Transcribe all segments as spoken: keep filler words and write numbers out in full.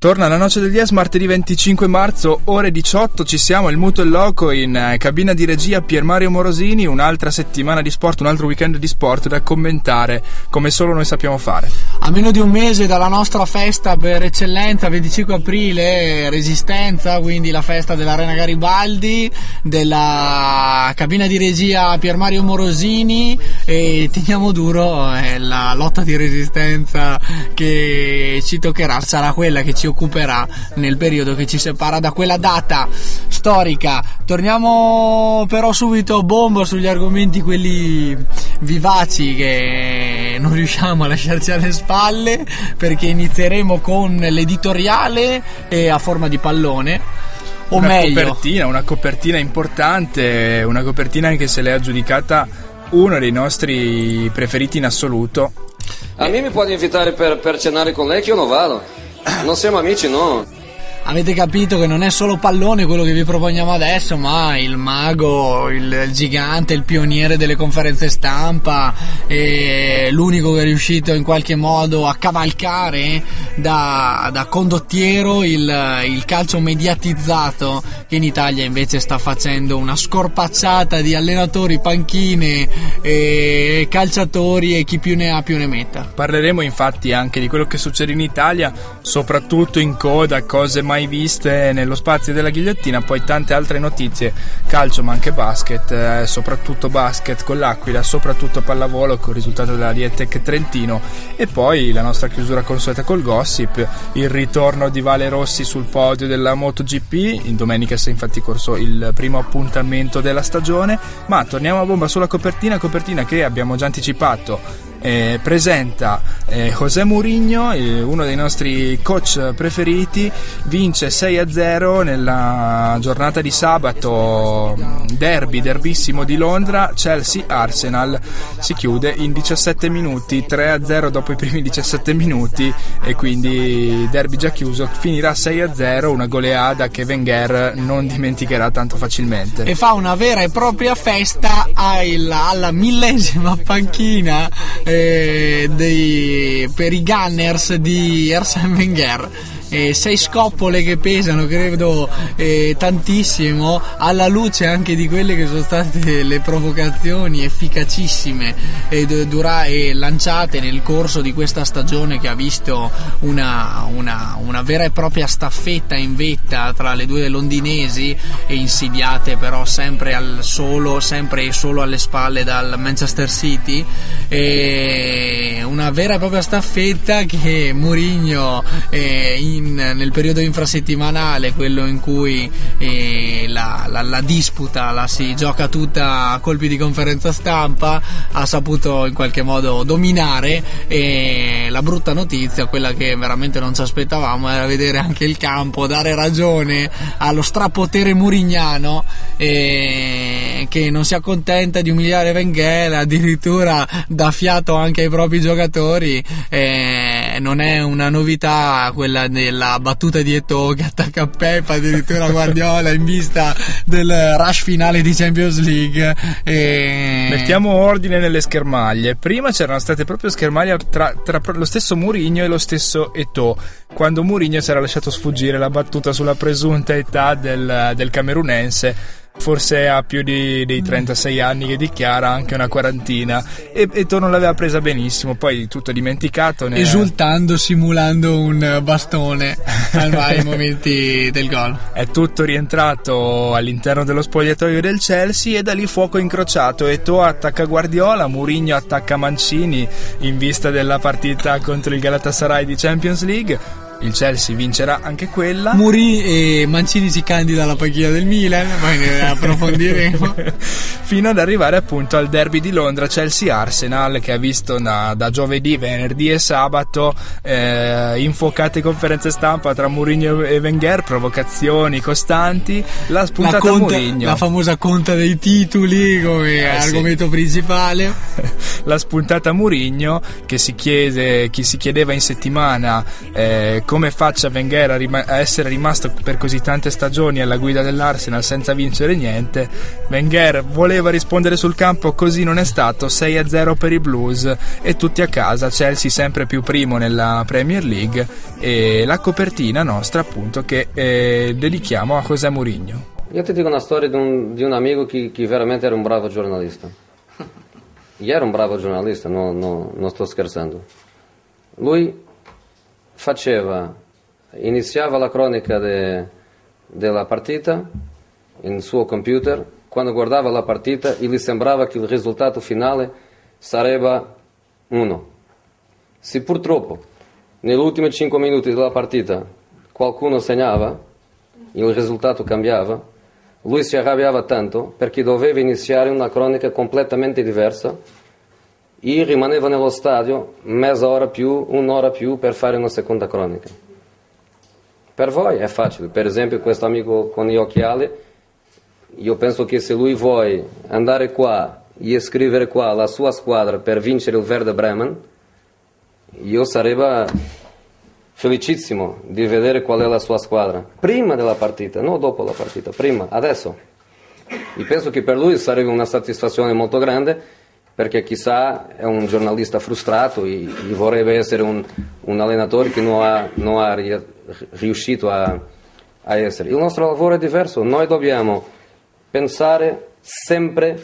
Torna La Noce del diez martedì venticinque marzo, ore diciotto, ci siamo, il Muto e il Loco in cabina di regia Pier Mario Morosini, un'altra settimana di sport, un altro weekend di sport da commentare come solo noi sappiamo fare. A meno di un mese dalla nostra festa per eccellenza, venticinque aprile, Resistenza, quindi la festa dell'Arena Garibaldi, della cabina di regia Pier Mario Morosini, e teniamo duro, è la lotta di Resistenza che ci toccherà, sarà quella che ci occuperà nel periodo che ci separa da quella data storica. Torniamo però subito bombo sugli argomenti quelli vivaci che non riusciamo a lasciarci alle spalle, perché inizieremo con l'editoriale e a forma di pallone. O una meglio copertina, una copertina importante, una copertina anche se l'è aggiudicata uno dei nostri preferiti in assoluto. A me mi può invitare per, per cenare con lei che io non vado. Non siamo amici, no. Avete capito che non è solo pallone quello che vi proponiamo adesso, ma il mago, il gigante, il pioniere delle conferenze stampa, e l'unico che è riuscito in qualche modo a cavalcare da, da condottiero il, il calcio mediatizzato, che in Italia invece sta facendo una scorpacciata di allenatori, panchine, e calciatori e chi più ne ha più ne metta. Parleremo infatti anche di quello che succede in Italia, soprattutto in coda, cose mai viste nello spazio della ghigliottina, poi tante altre notizie calcio ma anche basket, eh, soprattutto basket con l'Aquila, soprattutto pallavolo con il risultato della Lietec Trentino, e poi la nostra chiusura consueta col gossip, il ritorno di Vale Rossi sul podio della MotoGP. In domenica si è infatti corso il primo appuntamento della stagione, ma torniamo a bomba sulla copertina copertina che abbiamo già anticipato. Eh, presenta eh, José Mourinho, eh, uno dei nostri coach preferiti, vince sei a zero nella giornata di sabato, derby, derbissimo di Londra, Chelsea-Arsenal, si chiude in diciassette minuti, tre a zero dopo i primi diciassette minuti, e quindi derby già chiuso, finirà sei a zero, una goleada che Wenger non dimenticherà tanto facilmente, e fa una vera e propria festa alla, alla millesima panchina Eh, dei, per i Gunners di Arsene Wenger. Eh, sei scoppole che pesano credo eh, tantissimo, alla luce anche di quelle che sono state le provocazioni efficacissime e, dura- e lanciate nel corso di questa stagione, che ha visto una, una, una vera e propria staffetta in vetta tra le due londinesi, e insidiate però sempre al solo sempre e solo alle spalle dal Manchester City, e una vera e propria staffetta che Mourinho eh, in nel periodo infrasettimanale, quello in cui eh, la, la, la disputa la si gioca tutta a colpi di conferenza stampa, ha saputo in qualche modo dominare, e la brutta notizia, quella che veramente non ci aspettavamo, era vedere anche il campo dare ragione allo strapotere murignano, eh, che non si accontenta di umiliare Wenger, addirittura dà fiato anche ai propri giocatori. Eh, non è una novità quella del la battuta di Eto'o che attacca Pep, addirittura Guardiola, in vista del rush finale di Champions League. E... mettiamo ordine nelle schermaglie. Prima c'erano state proprio schermaglie tra, tra lo stesso Mourinho e lo stesso Eto'o, quando Mourinho si era lasciato sfuggire la battuta sulla presunta età del, del camerunense. Forse ha più di, dei trentasei anni che dichiara, anche una quarantina, e, e Tono l'aveva presa benissimo, poi tutto dimenticato, ne... esultando, simulando un bastone ai momenti del gol. È tutto rientrato all'interno dello spogliatoio del Chelsea, e da lì fuoco incrociato. Eto'o attacca Guardiola, Mourinho attacca Mancini in vista della partita contro il Galatasaray di Champions League. il Chelsea vincerà anche quella. Murì e Mancini si candida alla panchina del Milan, ma ne approfondiremo. Fino ad arrivare appunto al derby di Londra, Chelsea-Arsenal, che ha visto da, da giovedì, venerdì e sabato eh, infuocate conferenze stampa tra Mourinho e Wenger, provocazioni costanti, la spuntata la conta, Mourinho, la famosa conta dei titoli come eh, argomento sì. principale. La spuntata Mourinho, che si chiese chi si chiedeva in settimana eh, come faccia Wenger a, rima- a essere rimasto per così tante stagioni alla guida dell'Arsenal senza vincere niente. Wenger voleva rispondere sul campo, così non è stato. Sei a zero per i Blues e tutti a casa, Chelsea sempre più primo nella Premier League, e la copertina nostra appunto che eh, dedichiamo a José Mourinho. Io ti dico una storia di un, di un amico che, che veramente era un bravo giornalista. Io ero un bravo giornalista, no, no, non sto scherzando. Lui faceva, iniziava la cronaca de, della partita in suo computer. Quando guardava la partita gli sembrava che il risultato finale sarebbe uno. Se purtroppo negli ultimi cinque minuti della partita qualcuno segnava, il risultato cambiava, lui si arrabbiava tanto perché doveva iniziare una cronaca completamente diversa e rimaneva nello stadio mezz'ora più, un'ora più per fare una seconda cronaca. Per voi è facile, per esempio questo amico con gli occhiali, io penso che se lui vuole andare qua e scrivere qua la sua squadra per vincere il Werder Bremen, io sarei felicissimo di vedere qual è la sua squadra prima della partita, non dopo la partita, prima, adesso. E penso che per lui sarebbe una soddisfazione molto grande, perché chissà è un giornalista frustrato e, e vorrebbe essere un, un allenatore che non ha, non ha riuscito a, a essere. Il nostro lavoro è diverso, noi dobbiamo pensare sempre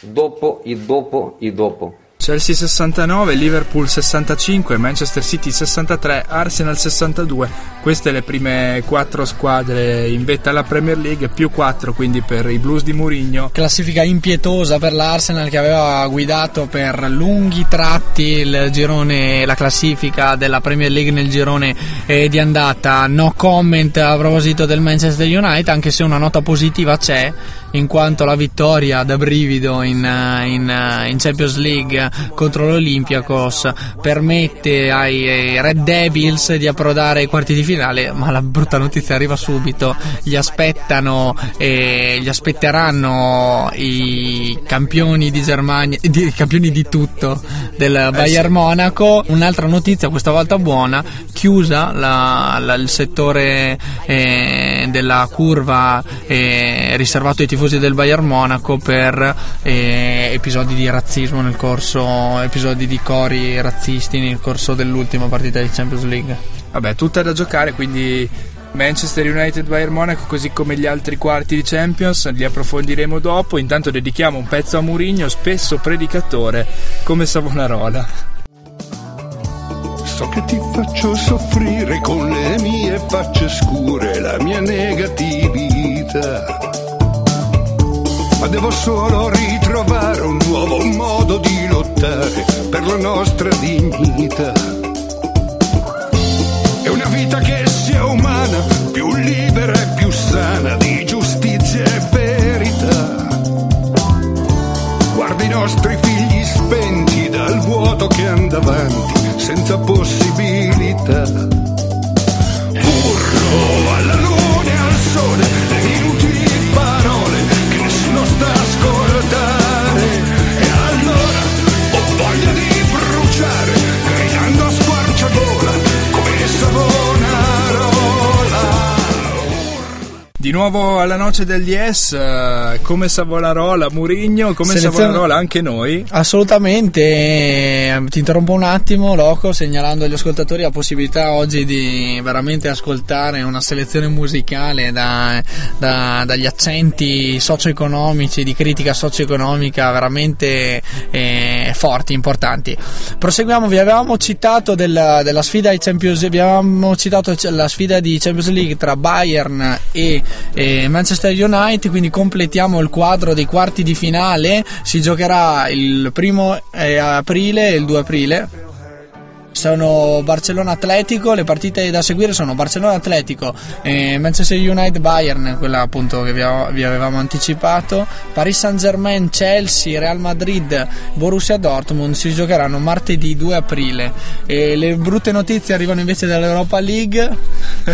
dopo e dopo e dopo. Chelsea sessantanove, Liverpool sessantacinque, Manchester City sessantatré, Arsenal sessantadue. Queste le prime quattro squadre in vetta alla Premier League, più quattro quindi per i Blues di Mourinho. Classifica impietosa per l'Arsenal, che aveva guidato per lunghi tratti il girone, la classifica della Premier League nel girone eh, di andata. No comment a proposito del Manchester United, anche se una nota positiva c'è, in quanto la vittoria da brivido in, in, in Champions League contro l'Olympiacos permette ai Red Devils di approdare ai quarti di finale, ma la brutta notizia arriva subito. Gli aspettano e gli aspetteranno i campioni di Germania, i campioni di tutto del Bayern Monaco. Un'altra notizia, questa volta buona, chiusa la, la, il settore eh, della curva eh, riservato ai tifosi del Bayern Monaco per eh, episodi di razzismo nel corso episodi di cori razzisti nel corso dell'ultima partita di Champions League. Vabbè, tutta da giocare, quindi Manchester United Bayern Monaco, così come gli altri quarti di Champions, li approfondiremo dopo. Intanto dedichiamo un pezzo a Mourinho, spesso predicatore come Savonarola. So che ti faccio soffrire con le mie facce scure, la mia negatività, ma devo solo ritrovare un nuovo modo di lottare per la nostra dignità. È una vita che sia umana, più libera e più sana, di giustizia e verità. Guarda i nostri figli spenti dal vuoto che anda avanti senza possibilità. Urlo alla luna e al sole, le inutili parole da ascoltare, e allora ho voglia di bruciare, gridando a squarciagola come Savonarola. Di nuovo alla noce del D S, come Savonarola, Mourinho, come Selezione... Savonarola anche noi. Assolutamente, ti interrompo un attimo, Loco, segnalando agli ascoltatori la possibilità oggi di veramente ascoltare una selezione musicale da, da, dagli accenti socio-economici, di critica socio-economica veramente eh, forti, importanti. Proseguiamo, vi avevamo citato della, della sfida di Champions, vi avevamo citato la sfida di Champions League tra Bayern e E Manchester United, quindi completiamo il quadro dei quarti di finale. Si giocherà il primo aprile e il due aprile sono Barcellona Atletico, le partite da seguire sono Barcellona Atletico, eh, Manchester United Bayern, quella appunto che vi, vi avevamo anticipato, Paris Saint Germain Chelsea, Real Madrid Borussia Dortmund si giocheranno martedì due aprile. Eh, le brutte notizie arrivano invece dall'Europa League,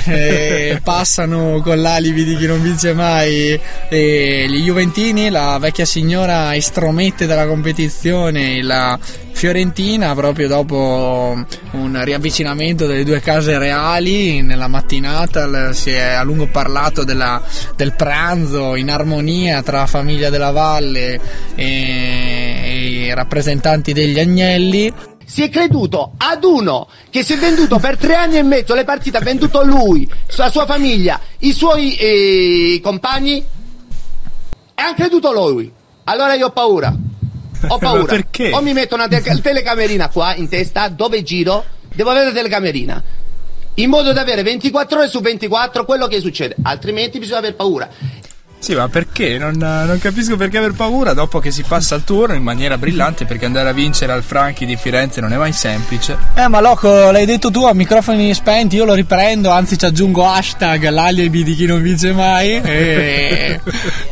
eh, passano con l'alibi di chi non vince mai, eh, gli Juventini, la vecchia signora estromette dalla competizione la Fiorentina proprio dopo un riavvicinamento delle due case reali. Nella mattinata si è a lungo parlato della, del pranzo in armonia tra famiglia della Valle e, e rappresentanti degli Agnelli. Si è creduto ad uno che si è venduto per tre anni e mezzo le partite, ha venduto lui, la sua famiglia, i suoi eh, compagni, e ha creduto lui. Allora io ho paura. Ho paura. Perché? O mi metto una te- telecamerina qua in testa, dove giro, devo avere la telecamerina, in modo da avere ventiquattro ore su ventiquattro quello che succede, altrimenti bisogna aver paura. Sì, ma perché? Non, non capisco perché aver paura dopo che si passa il turno in maniera brillante, perché andare a vincere al Franchi di Firenze non è mai semplice. Eh, ma Loco, l'hai detto tu a microfoni spenti, io lo riprendo, anzi ci aggiungo hashtag l'alibi di chi non vince mai. E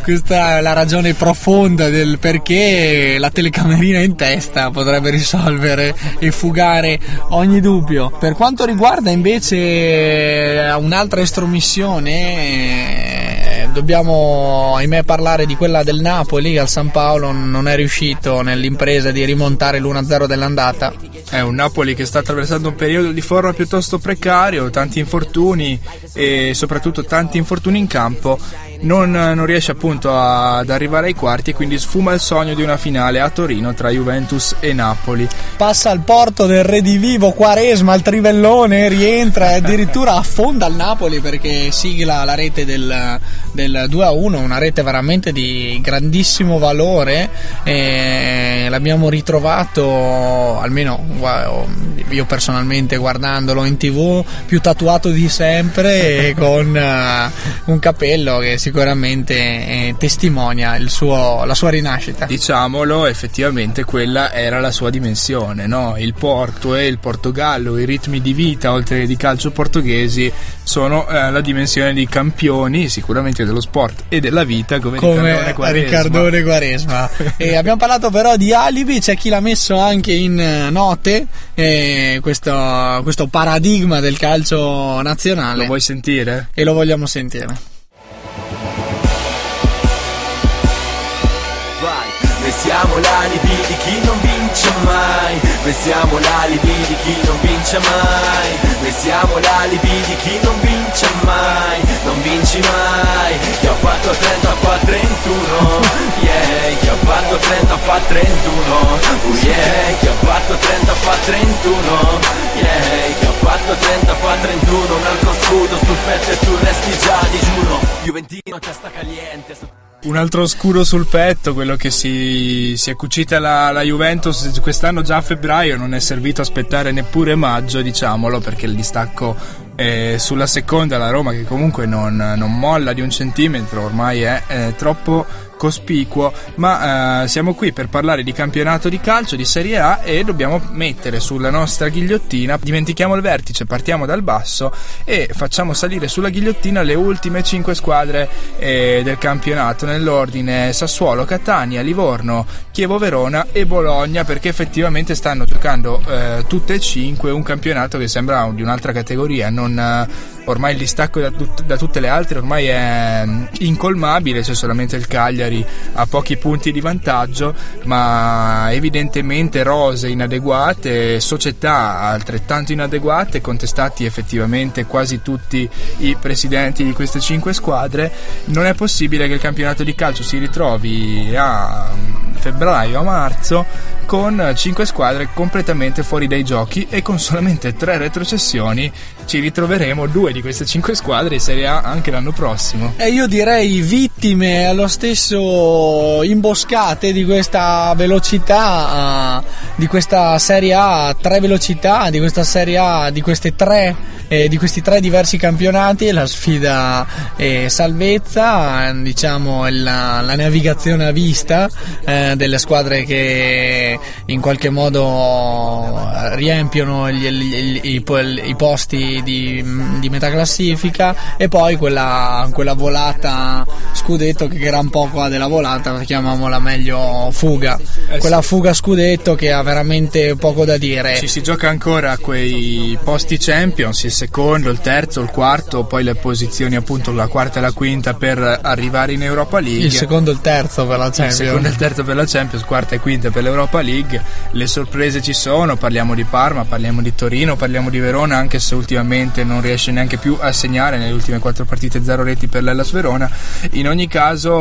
questa è la ragione profonda del perché la telecamerina in testa potrebbe risolvere e fugare ogni dubbio. Per quanto riguarda invece un'altra estromissione, dobbiamo ahimè parlare di quella del Napoli, che al San Paolo non è riuscito nell'impresa di rimontare l'uno a zero dell'andata. È un Napoli che sta attraversando un periodo di forma piuttosto precario, tanti infortuni e soprattutto tanti infortuni in campo. Non, non riesce appunto a, ad arrivare ai quarti e quindi sfuma il sogno di una finale a Torino tra Juventus e Napoli. Passa al Porto del redivivo Quaresma al trivellone, rientra e addirittura affonda il Napoli perché sigla la rete del, del due a uno, una rete veramente di grandissimo valore, e l'abbiamo ritrovato, almeno io personalmente guardandolo in tv, più tatuato di sempre e con uh, un capello che si sicuramente eh, testimonia il suo, la sua rinascita. Diciamolo, effettivamente quella era la sua dimensione, no? Il Porto e il Portogallo, i ritmi di vita oltre che di calcio portoghesi sono eh, la dimensione di campioni sicuramente dello sport e della vita come, come Riccardone Quaresma, Riccardone Quaresma. E abbiamo parlato però di alibi, c'è chi l'ha messo anche in note, eh, questo, questo paradigma del calcio nazionale. Lo vuoi sentire? E lo vogliamo sentire. Siamo l'alibi di chi non vince mai, noi siamo l'alibi di chi non vince mai, noi siamo l'alibi di chi non vince mai, non vinci mai, chi ha fatto trenta fa trentuno, yeah, chi ha fatto trenta fa trentuno, oh yeah, chi ha fatto trenta fa trentuno, yeah, chi ha fatto trenta fa trentuno, un altro scudo sul petto e tu resti già a digiuno, Juventino testa caliente. Un altro scudo sul petto, quello che si, si è cucita la, la Juventus quest'anno già a febbraio, non è servito aspettare neppure maggio, diciamolo, perché il distacco è sulla seconda, la Roma che comunque non, non molla di un centimetro, ormai è, è troppo cospicuo. Ma eh, siamo qui per parlare di campionato di calcio, di Serie A, e dobbiamo mettere sulla nostra ghigliottina, dimentichiamo il vertice, partiamo dal basso e facciamo salire sulla ghigliottina le ultime cinque squadre eh, del campionato, nell'ordine Sassuolo, Catania, Livorno, Chievo, Verona e Bologna, perché effettivamente stanno giocando eh, tutte e cinque un campionato che sembra di un'altra categoria. Non eh, ormai il distacco da, tut- da tutte le altre ormai è incolmabile, c'è solamente il Cagliari a pochi punti di vantaggio, ma evidentemente rose inadeguate, società altrettanto inadeguate, contestati effettivamente quasi tutti i presidenti di queste cinque squadre. Non è possibile che il campionato di calcio si ritrovi a febbraio, a marzo, con cinque squadre completamente fuori dai giochi e con solamente tre retrocessioni. Ci ritroveremo due di queste cinque squadre in Serie A anche l'anno prossimo. E io direi vittime allo stesso imboscate di questa velocità, di questa Serie A tre velocità, di questa Serie A di queste tre, eh, di questi tre diversi campionati. La sfida eh, salvezza, diciamo la, la navigazione a vista, eh, delle squadre che in qualche modo riempiono gli, gli, i, i posti di, di metà classifica, e poi quella, quella volata scudetto che gran poco ha della volata, chiamiamola meglio fuga, quella fuga scudetto che ha veramente poco da dire. Ci si gioca ancora a quei posti Champions, il secondo, il terzo, il quarto, poi le posizioni appunto la quarta e la quinta per arrivare in Europa League, il secondo e il terzo per la Champions, il secondo e il terzo per la Champions, quarta e quinta per l'Europa League. Le sorprese ci sono, parliamo di Parma, parliamo di Torino, parliamo di Verona, anche se ultimamente non riesce neanche più a segnare, nelle ultime quattro partite zero reti per l'Hellas Verona. In ogni caso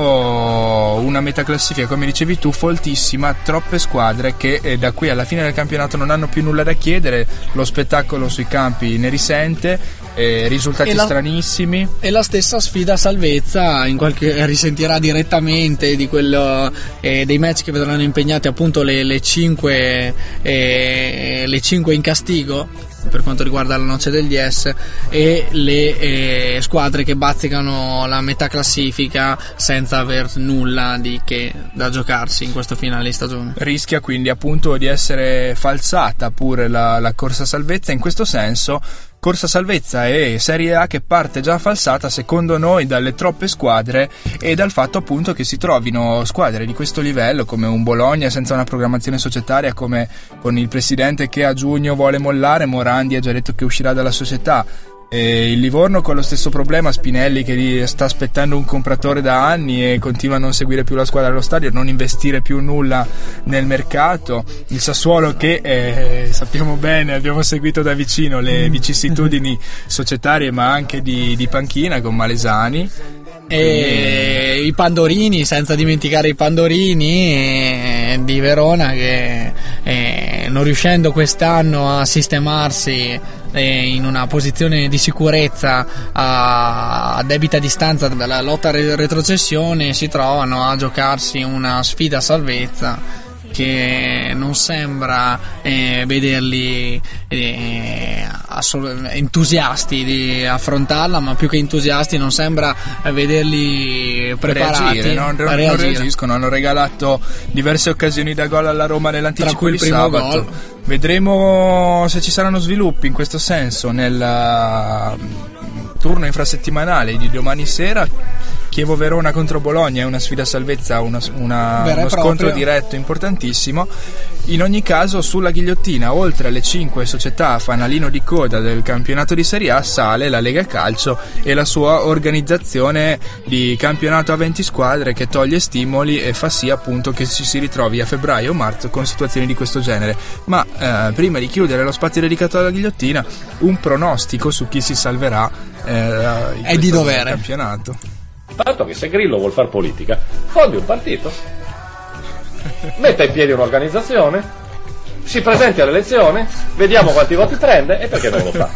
una metà classifica, come dicevi tu, foltissima, troppe squadre che da qui alla fine del campionato non hanno più nulla da chiedere, lo spettacolo sui campi ne risente, eh, risultati e la, stranissimi, e la stessa sfida salvezza in qualche, risentirà direttamente di quello, eh, dei match che vedranno impegnate appunto le, le cinque eh, le cinque in castigo per quanto riguarda la noce del D S, e le eh, squadre che bazzicano la metà classifica senza aver nulla di che da giocarsi in questo finale di stagione. Rischia quindi appunto di essere falsata pure la, la corsa salvezza, in questo senso corsa salvezza e Serie A che parte già falsata secondo noi dalle troppe squadre e dal fatto appunto che si trovino squadre di questo livello come un Bologna senza una programmazione societaria, come con il presidente che a giugno vuole mollare, Morandi ha già detto che uscirà dalla società, e il Livorno con lo stesso problema, Spinelli che sta aspettando un compratore da anni e continua a non seguire più la squadra allo stadio, non investire più nulla nel mercato, il Sassuolo che eh, sappiamo bene, abbiamo seguito da vicino le vicissitudini societarie ma anche di, di panchina con Malesani, e i Pandorini, senza dimenticare i Pandorini di Verona che eh, non riuscendo quest'anno a sistemarsi in una posizione di sicurezza a debita distanza dalla lotta retrocessione, si trovano a giocarsi una sfida salvezza che non sembra eh, vederli eh, assol- entusiasti di affrontarla, ma più che entusiasti non sembra vederli preparati, reagire, non, non, non reagiscono. Hanno regalato diverse occasioni da gol alla Roma nell'anticipo di sabato gol. Vedremo se ci saranno sviluppi in questo senso nel turno infrasettimanale di domani sera. Chievo Verona contro Bologna è una sfida salvezza, una, una, uno scontro diretto importantissimo. In ogni caso sulla ghigliottina, oltre alle cinque società fanalino di coda del campionato di Serie A, sale la Lega Calcio e la sua organizzazione di campionato a venti squadre che toglie stimoli e fa sì appunto che ci si ritrovi a febbraio o marzo con situazioni di questo genere. Ma eh, prima di chiudere lo spazio dedicato alla ghigliottina, un pronostico su chi si salverà eh, in è di dovere campionato. Tanto che se Grillo vuol far politica, fondi un partito, metta in piedi un'organizzazione, si presenti all'elezione, vediamo quanti voti prende e perché non lo fa.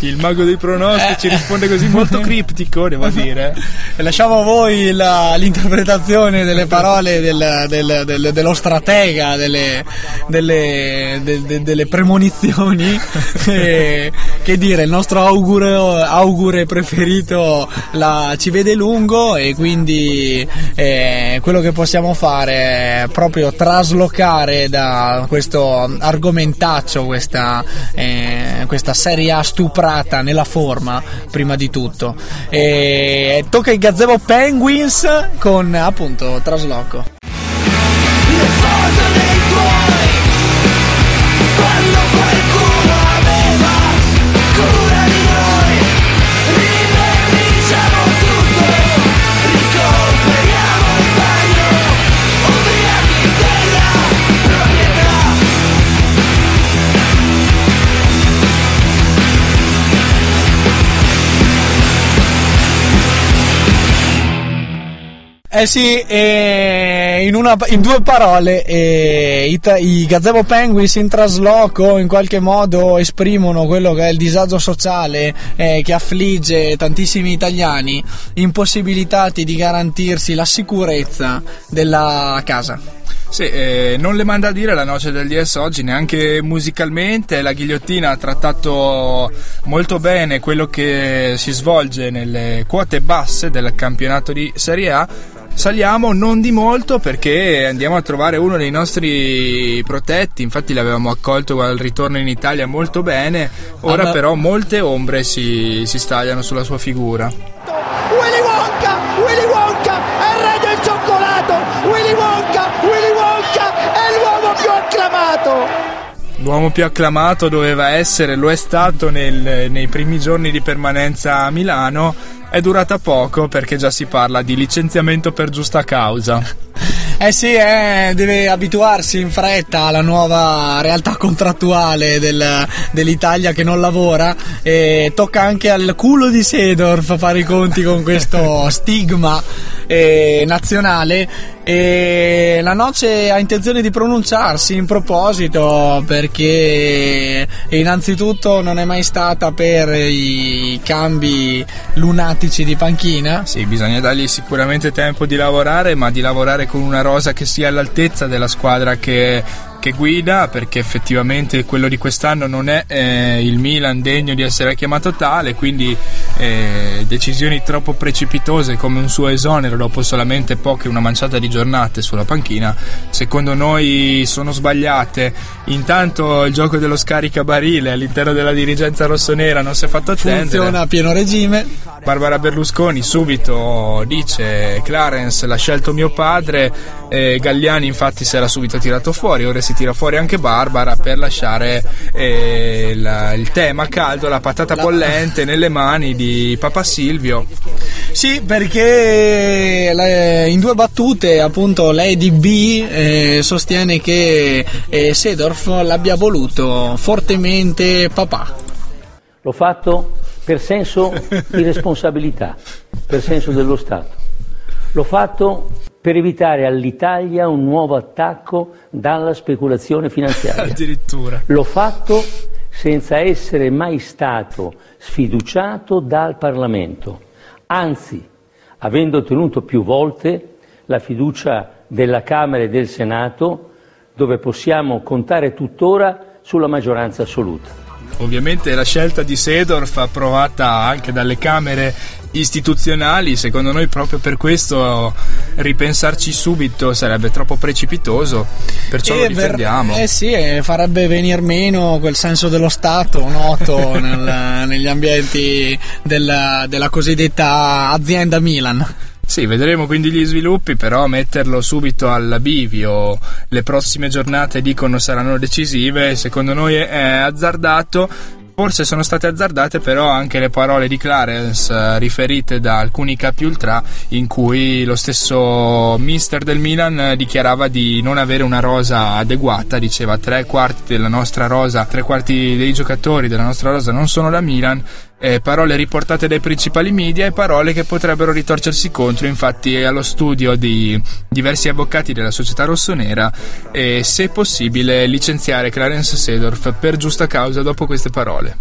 Il mago dei pronostici eh. risponde così, molto criptico devo dire. Lasciamo a voi la, l'interpretazione delle parole del, del, del, dello stratega, delle, delle, de, de, delle premonizioni e, che dire, il nostro augurio, augure preferito la, ci vede lungo, e quindi eh, quello che possiamo fare è proprio traslocare da questo argomentaccio, questa, eh, questa Serie A stuprata nella forma prima di tutto, e tocca i Gazebo Penguins con appunto trasloco. Le foto dei tuoi, quando qualcuno aveva cura di noi, rivendiciamo tutto, ricoveriamo il bagno, ubriachi della proprietà. Eh sì, eh, in, una, in due parole eh, i, i Gazebo Penguins in trasloco in qualche modo esprimono quello che è il disagio sociale eh, che affligge tantissimi italiani, impossibilitati di garantirsi la sicurezza della casa. Sì, eh, non le manda a dire la noce del D S oggi, neanche musicalmente. La ghigliottina ha trattato molto bene quello che si svolge nelle quote basse del campionato di Serie A, Saliamo non di molto perché andiamo a trovare uno dei nostri protetti, infatti l'avevamo accolto al ritorno in Italia molto bene, ora Anna... però molte ombre si, si stagliano sulla sua figura. Willy Wonka, Willy Wonka, è il re del cioccolato, Willy Wonka, Willy Wonka, è l'uomo più acclamato! L'uomo più acclamato doveva essere, lo è stato nel, nei primi giorni di permanenza a Milano, è durata poco perché già si parla di licenziamento per giusta causa. Eh sì, eh, deve abituarsi in fretta alla nuova realtà contrattuale del, dell'Italia che non lavora, e tocca anche al culo di Seedorf fare i conti con questo stigma eh, nazionale. E la Noce ha intenzione di pronunciarsi in proposito perché innanzitutto non è mai stata per i cambi lunatici di panchina. Sì, bisogna dargli sicuramente tempo di lavorare, ma di lavorare con una rosa che sia all'altezza della squadra che, che guida, perché effettivamente quello di quest'anno non è eh, il Milan degno di essere chiamato tale, quindi eh, decisioni troppo precipitose come un suo esonero dopo solamente poche, una manciata di giornate sulla panchina, secondo noi sono sbagliate. Intanto il gioco dello scaricabarile all'interno della dirigenza rossonera non si è fatto attendere, funziona a pieno regime. Barbara Berlusconi subito dice: Clarence l'ha scelto mio padre, eh, Galliani infatti si era subito tirato fuori, ora si tira fuori anche Barbara per lasciare eh, la, il tema caldo, la patata bollente nelle mani di papà Silvio. Sì, perché le, in due battute appunto Lady B eh, sostiene che eh, Seedorf l'abbia voluto fortemente papà. L'ho fatto per senso di responsabilità, per senso dello Stato. L'ho fatto per evitare all'Italia un nuovo attacco dalla speculazione finanziaria. Addirittura. L'ho fatto senza essere mai stato sfiduciato dal Parlamento, anzi, avendo ottenuto più volte la fiducia della Camera e del Senato, dove possiamo contare tuttora sulla maggioranza assoluta. Ovviamente la scelta di Seedorf, approvata anche dalle Camere istituzionali, secondo noi proprio per questo ripensarci subito sarebbe troppo precipitoso, perciò e lo difendiamo. Ver- eh sì, eh, farebbe venir meno quel senso dello Stato noto nel, negli ambienti della, della cosiddetta azienda Milan. Sì, vedremo quindi gli sviluppi, però metterlo subito alla bivio, le prossime giornate dicono saranno decisive, secondo noi è azzardato. Forse sono state azzardate però anche le parole di Clarence riferite da alcuni capi ultra, in cui lo stesso mister del Milan dichiarava di non avere una rosa adeguata, diceva tre quarti della nostra rosa, tre quarti dei giocatori della nostra rosa non sono da Milan. Eh, parole riportate dai principali media e parole che potrebbero ritorcersi contro. Infatti è allo studio di diversi avvocati della società rossonera e, se possibile, licenziare Clarence Seedorf per giusta causa dopo queste parole.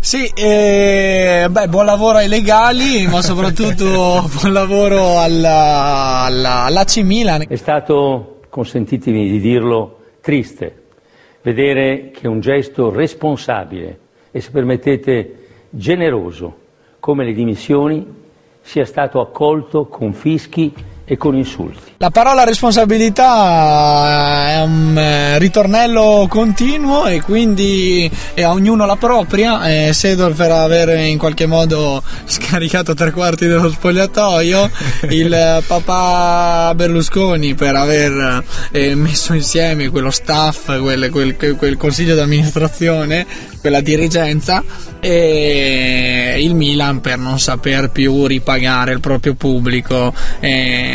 Sì, eh, beh, buon lavoro ai legali, ma soprattutto buon lavoro alla, alla, all'A C Milan. È stato, consentitemi di dirlo, triste vedere che un gesto responsabile e, se permettete, generoso come le dimissioni sia stato accolto con fischi e con insulti. La parola responsabilità è un ritornello continuo e quindi è a ognuno la propria, e Seedorf per aver in qualche modo scaricato tre quarti dello spogliatoio, il papà Berlusconi per aver messo insieme quello staff, quel, quel, quel consiglio d'amministrazione, quella dirigenza, e il Milan per non saper più ripagare il proprio pubblico, e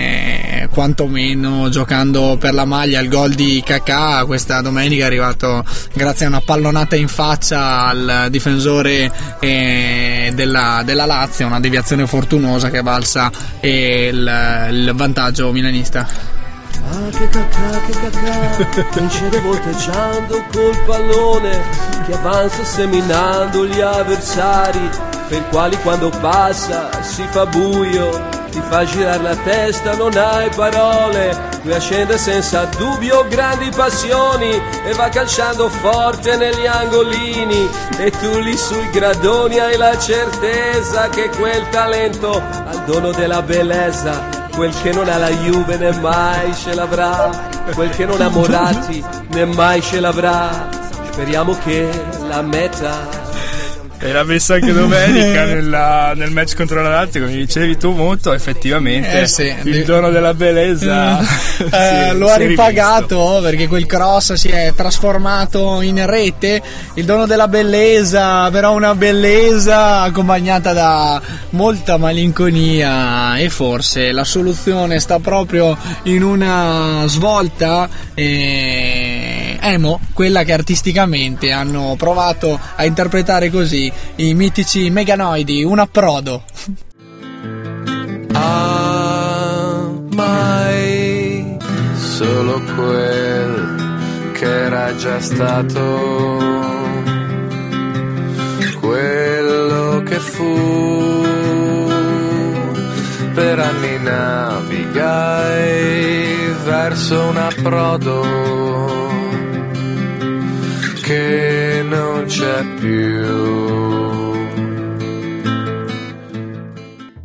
quantomeno giocando per la maglia. Il gol di Kakà questa domenica è arrivato grazie a una pallonata in faccia al difensore eh, della, della Lazio, una deviazione fortunosa che valsa eh, il, il vantaggio milanista. Ah, che Kakà, che Kakà, vincere volteggiando col pallone che avanza seminando gli avversari, per quali quando passa si fa buio. ti fa girare la testa, non hai parole. Lui ascende senza dubbio grandi passioni e va calciando forte negli angolini, e tu lì sui gradoni hai la certezza che quel talento ha il dono della bellezza. Quel che non ha la Juve né mai ce l'avrà, quel che non ha Moratti né mai ce l'avrà. Speriamo che la metta era messa anche domenica nella, nel match contro l'Atletico, come dicevi tu molto effettivamente, eh, sì, il dono della bellezza eh, si, eh, lo ha ripagato rivisto. Perché quel cross si è trasformato in rete, il dono della bellezza, però una bellezza accompagnata da molta malinconia, e forse la soluzione sta proprio in una svolta eh, emo, quella che artisticamente hanno provato a interpretare così i mitici meganoidi, un approdo. Amai solo quel che era già stato, quello che fu, per anni navigai verso un approdo che non c'è più.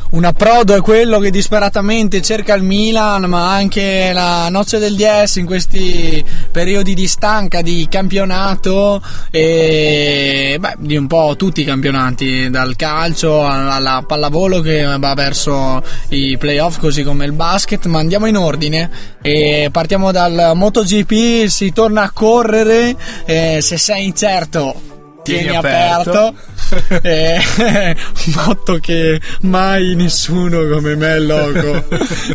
Un approdo è quello che disperatamente cerca il Milan, ma anche la Noce del D S in questi periodi di stanca di campionato e beh, di un po' tutti i campionati, dal calcio alla pallavolo che va verso i playoff, così come il basket. Ma andiamo in ordine e partiamo dal MotoGP. Si torna a correre, eh, se sei incerto tieni aperto, aperto. Eh, un motto che mai nessuno come me loco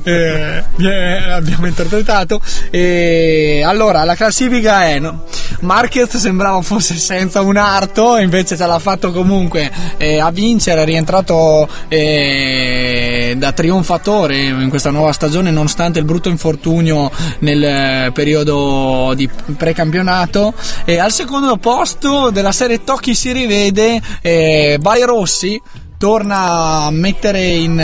eh, eh, abbiamo interpretato. E allora la classifica è no? Marquez sembrava fosse senza un arto, invece ce l'ha fatto comunque eh, a vincere, è rientrato eh, da trionfatore in questa nuova stagione nonostante il brutto infortunio nel eh, periodo di precampionato. E al secondo posto della Serie Tocchi si rivede eh, Bai Rossi, torna a mettere in,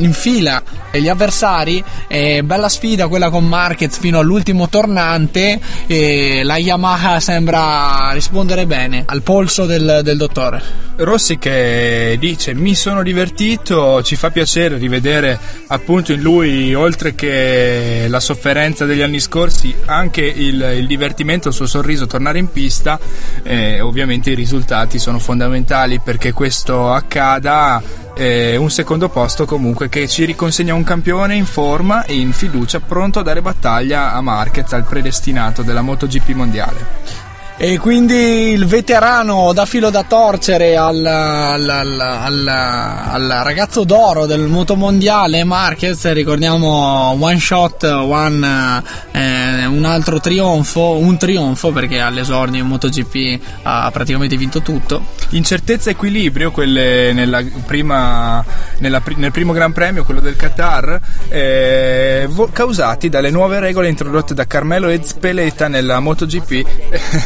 in fila gli avversari, eh, bella sfida quella con Marquez fino all'ultimo tornante, eh, la Yamaha sembra rispondere bene al polso del, del dottore Rossi, che dice mi sono divertito. Ci fa piacere rivedere appunto in lui, oltre che la sofferenza degli anni scorsi, anche il, il divertimento, il suo sorriso, tornare in pista. Eh, ovviamente i risultati sono fondamentali perché questo accade. Da eh, un secondo posto comunque che ci riconsegna un campione in forma e in fiducia, pronto a dare battaglia a Marquez, al predestinato della MotoGP mondiale. E quindi il veterano dà filo da torcere al, al, al, al, al ragazzo d'oro del motomondiale Marquez. Ricordiamo one shot one, eh, un altro trionfo, un trionfo perché all'esordio in MotoGP ha praticamente vinto tutto. Incertezza e equilibrio quelle nella prima, nella, nel primo Gran Premio, quello del Qatar, eh, causati dalle nuove regole introdotte da Carmelo Ezpeleta nella MotoGP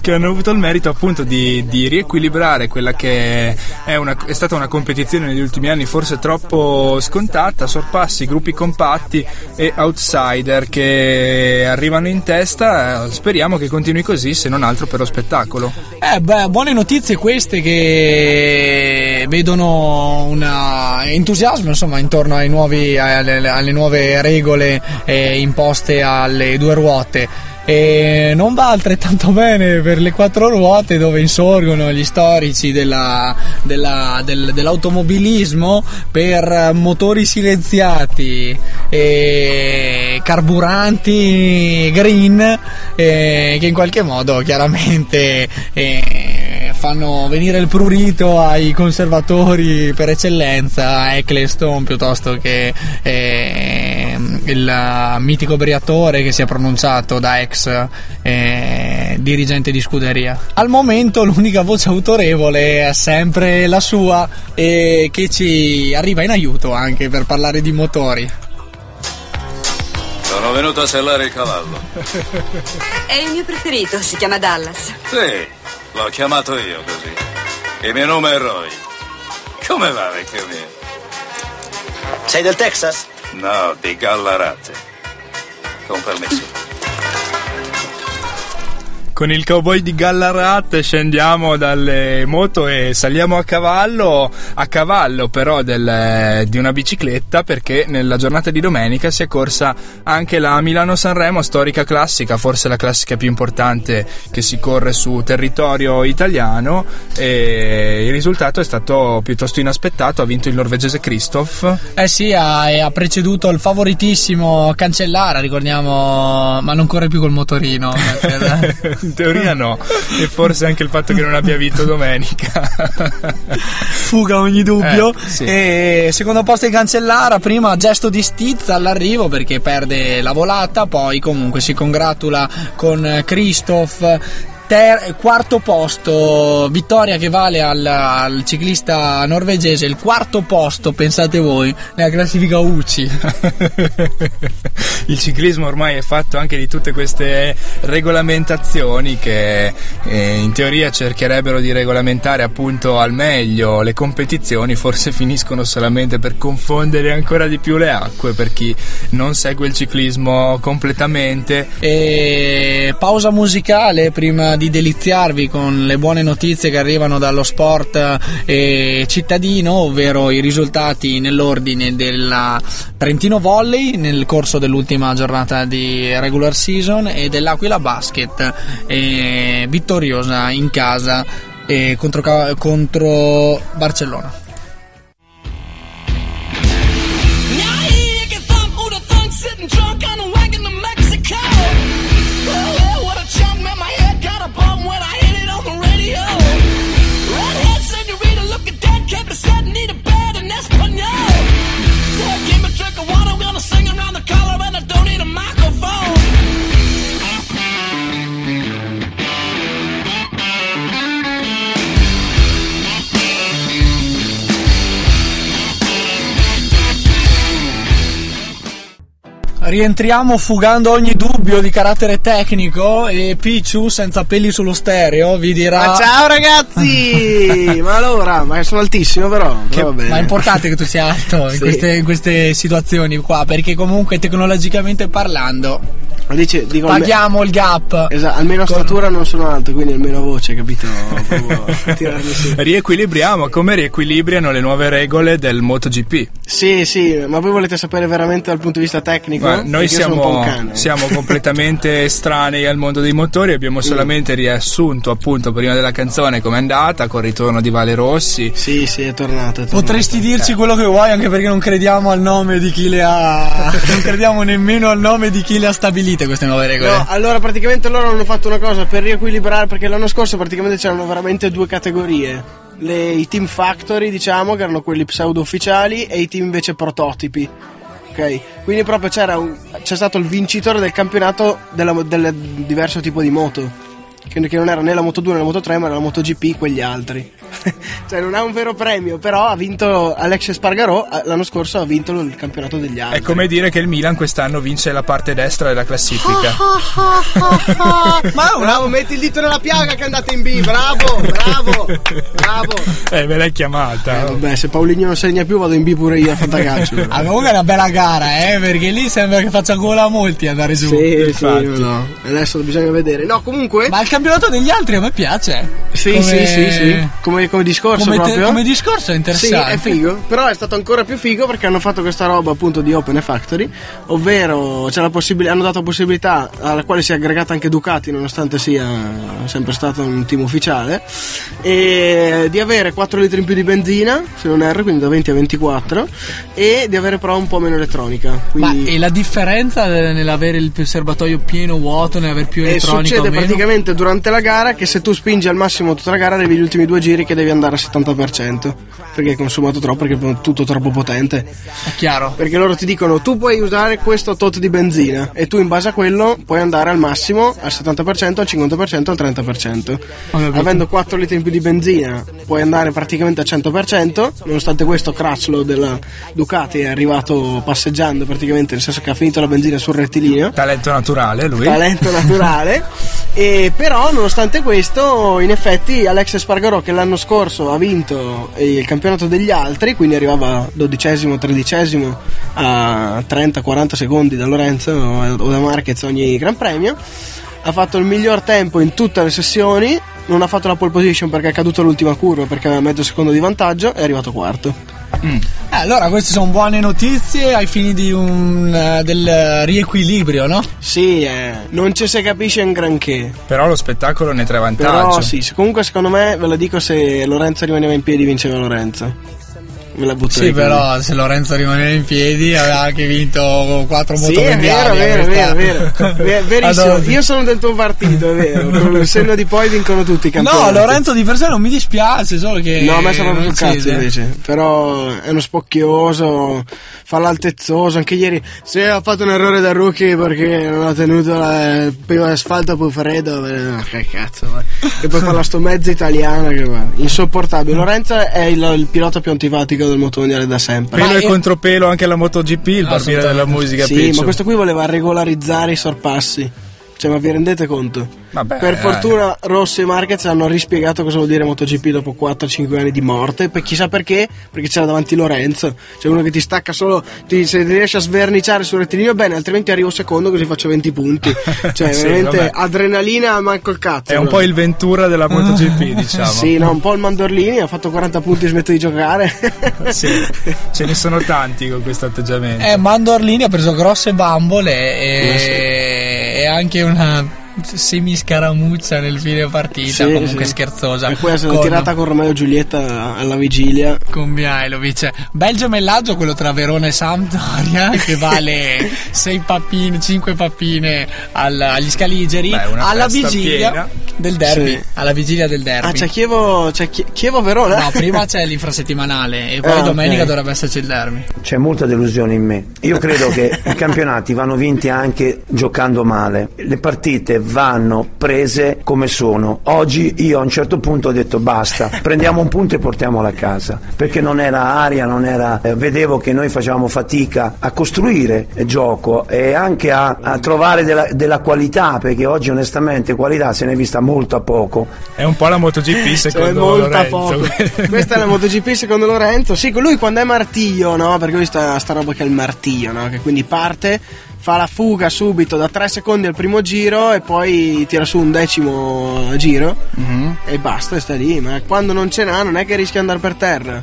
che hanno avuto il merito appunto di, di riequilibrare quella che è, una, è stata una competizione negli ultimi anni forse troppo scontata, sorpassi, gruppi compatti e outsider che arrivano in testa. Speriamo che continui così, se non altro per lo spettacolo. Eh beh, buone notizie queste che vedono un entusiasmo insomma intorno ai nuovi, alle, alle nuove regole eh, imposte alle due ruote. E non va altrettanto bene per le quattro ruote, dove insorgono gli storici della, della, del, dell'automobilismo per motori silenziati e carburanti green, eh, che in qualche modo chiaramente eh, fanno venire il prurito ai conservatori per eccellenza, Ecclestone piuttosto che eh, il mitico Briatore che si è pronunciato da ex Eh, dirigente di scuderia. Al momento l'unica voce autorevole è sempre la sua, e che ci arriva in aiuto anche per parlare di motori. Sono venuto a sellare il cavallo. È il mio preferito, si chiama Dallas. Sì, l'ho chiamato io così. Il mio nome è Roy. Come va, vecchio mio? Sei del Texas? No, di Gallarate. Con permesso. Con il cowboy di Gallarate scendiamo dalle moto e saliamo a cavallo, a cavallo però del, di una bicicletta, perché nella giornata di domenica si è corsa anche la Milano-Sanremo, storica classica, forse la classica più importante che si corre su territorio italiano, e il risultato è stato piuttosto inaspettato, ha vinto il norvegese Kristoff. Eh sì, ha, ha preceduto il favoritissimo Cancellara, ricordiamo, ma non corre più col motorino. In teoria no, e forse anche il fatto che non abbia vinto domenica fuga ogni dubbio, eh, sì. E secondo posto di Cancellara, prima gesto di stizza all'arrivo perché perde la volata, poi comunque si congratula con Kristoff. Ter- quarto posto, vittoria che vale al, al ciclista norvegese, il quarto posto, pensate voi, nella classifica U C I. Il ciclismo ormai è fatto anche di tutte queste regolamentazioni che eh, in teoria cercherebbero di regolamentare appunto al meglio le competizioni, forse finiscono solamente per confondere ancora di più le acque per chi non segue il ciclismo completamente. E pausa musicale prima di deliziarvi con le buone notizie che arrivano dallo sport eh, cittadino, ovvero i risultati nell'ordine della Trentino Volley nel corso dell'ultima giornata di regular season e dell'Aquila Basket, eh, vittoriosa in casa eh, contro, contro Barcellona. Rientriamo fugando ogni dubbio di carattere tecnico e Picciu senza peli sullo stereo vi dirà: ma ciao ragazzi! Ma allora, ma sono altissimo però, che, va bene. Ma è importante che tu sia alto sì. in, queste, in queste situazioni qua, perché comunque tecnologicamente parlando dice, dico, paghiamo alme- il gap. Esatto, almeno a statura non sono alto, quindi almeno voce, capito? Riequilibriamo, come riequilibriano le nuove regole del MotoGP. Sì, sì, ma voi volete sapere veramente dal punto di vista tecnico? Ma noi siamo, siamo completamente estranei al mondo dei motori, abbiamo solamente mm. riassunto appunto prima della canzone com'è andata, col ritorno di Vale Rossi. Sì, sì, è tornato, è tornato. Potresti dirci eh. quello che vuoi, anche perché non crediamo al nome di chi le ha non crediamo nemmeno al nome di chi le ha stabilito queste nuove regole. No, allora praticamente loro hanno fatto una cosa per riequilibrare, perché l'anno scorso praticamente c'erano veramente due categorie, le, i team factory diciamo, che erano quelli pseudo ufficiali, e i team invece prototipi, ok? Quindi proprio c'era un, c'è stato il vincitore del campionato della, del diverso tipo di moto, che non era né la Moto due né la Moto tre, ma era la MotoGP, quegli altri. Cioè non è un vero premio, però ha vinto Alex Espargaró, l'anno scorso ha vinto il campionato degli altri. È come dire che il Milan quest'anno vince la parte destra della classifica. Ma una... bravo, metti il dito nella piaga che andate in B, bravo, bravo, bravo. Eh, me l'hai chiamata. Eh, vabbè, se Paulinho non segna più vado in B pure io a fantacalcio. Ah, comunque è una bella gara, eh, perché lì sembra che faccia gola a molti andare giù. Sì, sì, no. Adesso bisogna vedere. No, comunque... Ma il campionato degli altri a me piace. Sì, come... sì, sì, sì. Come, come discorso come te, proprio. Come discorso è interessante. Sì, è figo. Però è stato ancora più figo perché hanno fatto questa roba appunto di Open Factory, ovvero c'è la possibil- hanno dato possibilità alla quale si è aggregata anche Ducati, nonostante sia sempre stato un team ufficiale, e di avere quattro litri in più di benzina, se non erro, quindi da venti a ventiquattro, e di avere però un po' meno elettronica. Quindi... Ma e la differenza nell'avere il serbatoio pieno o vuoto, nell'aver più elettronica? E succede o meno? Praticamente durante la gara che se tu spingi al massimo tutta la gara arrivi gli ultimi due giri che devi andare al settanta per cento perché hai consumato troppo, perché è tutto troppo potente. È chiaro, perché loro ti dicono tu puoi usare questo tot di benzina e tu in base a quello puoi andare al massimo al settanta per cento, al cinquanta per cento, al trenta per cento. Ovviamente. Avendo quattro litri in più di benzina puoi andare praticamente al cento per cento. Nonostante questo Crutchlow della Ducati è arrivato passeggiando praticamente, nel senso che ha finito la benzina sul rettilineo. Talento naturale lui. Talento naturale. E però nonostante questo, in effetti Alex Espargarò, che l'anno scorso ha vinto il campionato degli altri, quindi arrivava dodicesimo, tredicesimo a trenta quaranta secondi da Lorenzo o da Marquez ogni Gran Premio, ha fatto il miglior tempo in tutte le sessioni, non ha fatto la pole position perché è caduto all'ultima curva perché aveva mezzo secondo di vantaggio, è arrivato quarto. Mm. Eh, allora queste sono buone notizie ai fini di un uh, del riequilibrio, no? Sì, eh, non ci si capisce un granché, però lo spettacolo ne trae vantaggio. Però sì, comunque secondo me, ve lo dico, se Lorenzo rimaneva in piedi vinceva Lorenzo. Me la butto. Sì, però qui. Se Lorenzo rimaneva in piedi aveva anche vinto quattro sì, motomondiali. Sì, è vero, vero, vero, vero. Ver- verissimo. Io sono del tuo partito, è vero. Con il senno di poi vincono tutti i campionati. No, Lorenzo di per sé non mi dispiace, solo che no, a me sono proprio un cazzo invece. Però è uno spocchioso, fa l'altezzoso. Anche ieri se ha fatto un errore da rookie perché non ha tenuto la, il primo asfalto poi freddo. Ma che cazzo, vai. E poi fa la sto mezza italiana che va, insopportabile. Lorenzo è il, il pilota più antipatico del motomondiale da sempre. Pelo ma e contropelo anche alla MotoGP, il barbino della musica. Sì, piccio. Ma questo qui voleva regolarizzare i sorpassi. Cioè, ma vi rendete conto? Vabbè, per fortuna eh. Rossi e Marquez hanno rispiegato cosa vuol dire MotoGP dopo quattro cinque anni di morte. Per chissà perché, perché c'era davanti Lorenzo. Cioè uno che ti stacca solo, ti, se riesci a sverniciare sul rettilineo bene, altrimenti arrivo secondo così faccio venti punti. Cioè sì, veramente vabbè. Adrenalina manco il cazzo. È un no? po' il Ventura della MotoGP, diciamo. Sì, no, un po' il Mandorlini, ha fatto quaranta punti e smette di giocare. Sì, ce ne sono tanti con questo atteggiamento. Eh, Mandorlini ha preso grosse bambole e, eh, sì. e anche una semi scaramuccia nel fine partita, sì, comunque sì. scherzosa, e poi è con... tirata con Romeo e Giulietta alla vigilia con Mihailovic. Bel gemellaggio quello tra Verona e Sampdoria che vale sei pappine, cinque pappine al, agli scaligeri. Beh, alla vigilia piena. Del derby, sì. Alla vigilia del derby. Ah, c'è Chievo, c'è Chievo Verona? No, prima c'è l'infrasettimanale e poi ah, domenica okay. dovrebbe esserci il derby. C'è molta delusione in me. Io credo che i campionati vanno vinti anche giocando male. Le partite vanno prese come sono. Oggi io a un certo punto ho detto basta, prendiamo un punto e portiamola a casa, perché non era aria, non era eh, vedevo che noi facevamo fatica a costruire gioco e anche a, a trovare della, della qualità, perché oggi onestamente qualità se ne è vista molto a poco. È un po' la MotoGP secondo cioè, Lorenzo. Questa è la MotoGP secondo Lorenzo. Sì, lui quando è martiglio, no? Perché ho visto sta roba che è il martiglio, no? Che quindi parte, fa la fuga subito da tre secondi al primo giro e poi tira su un decimo giro mm-hmm. e basta, e sta lì. Ma quando non ce n'ha non è che rischia di andare per terra.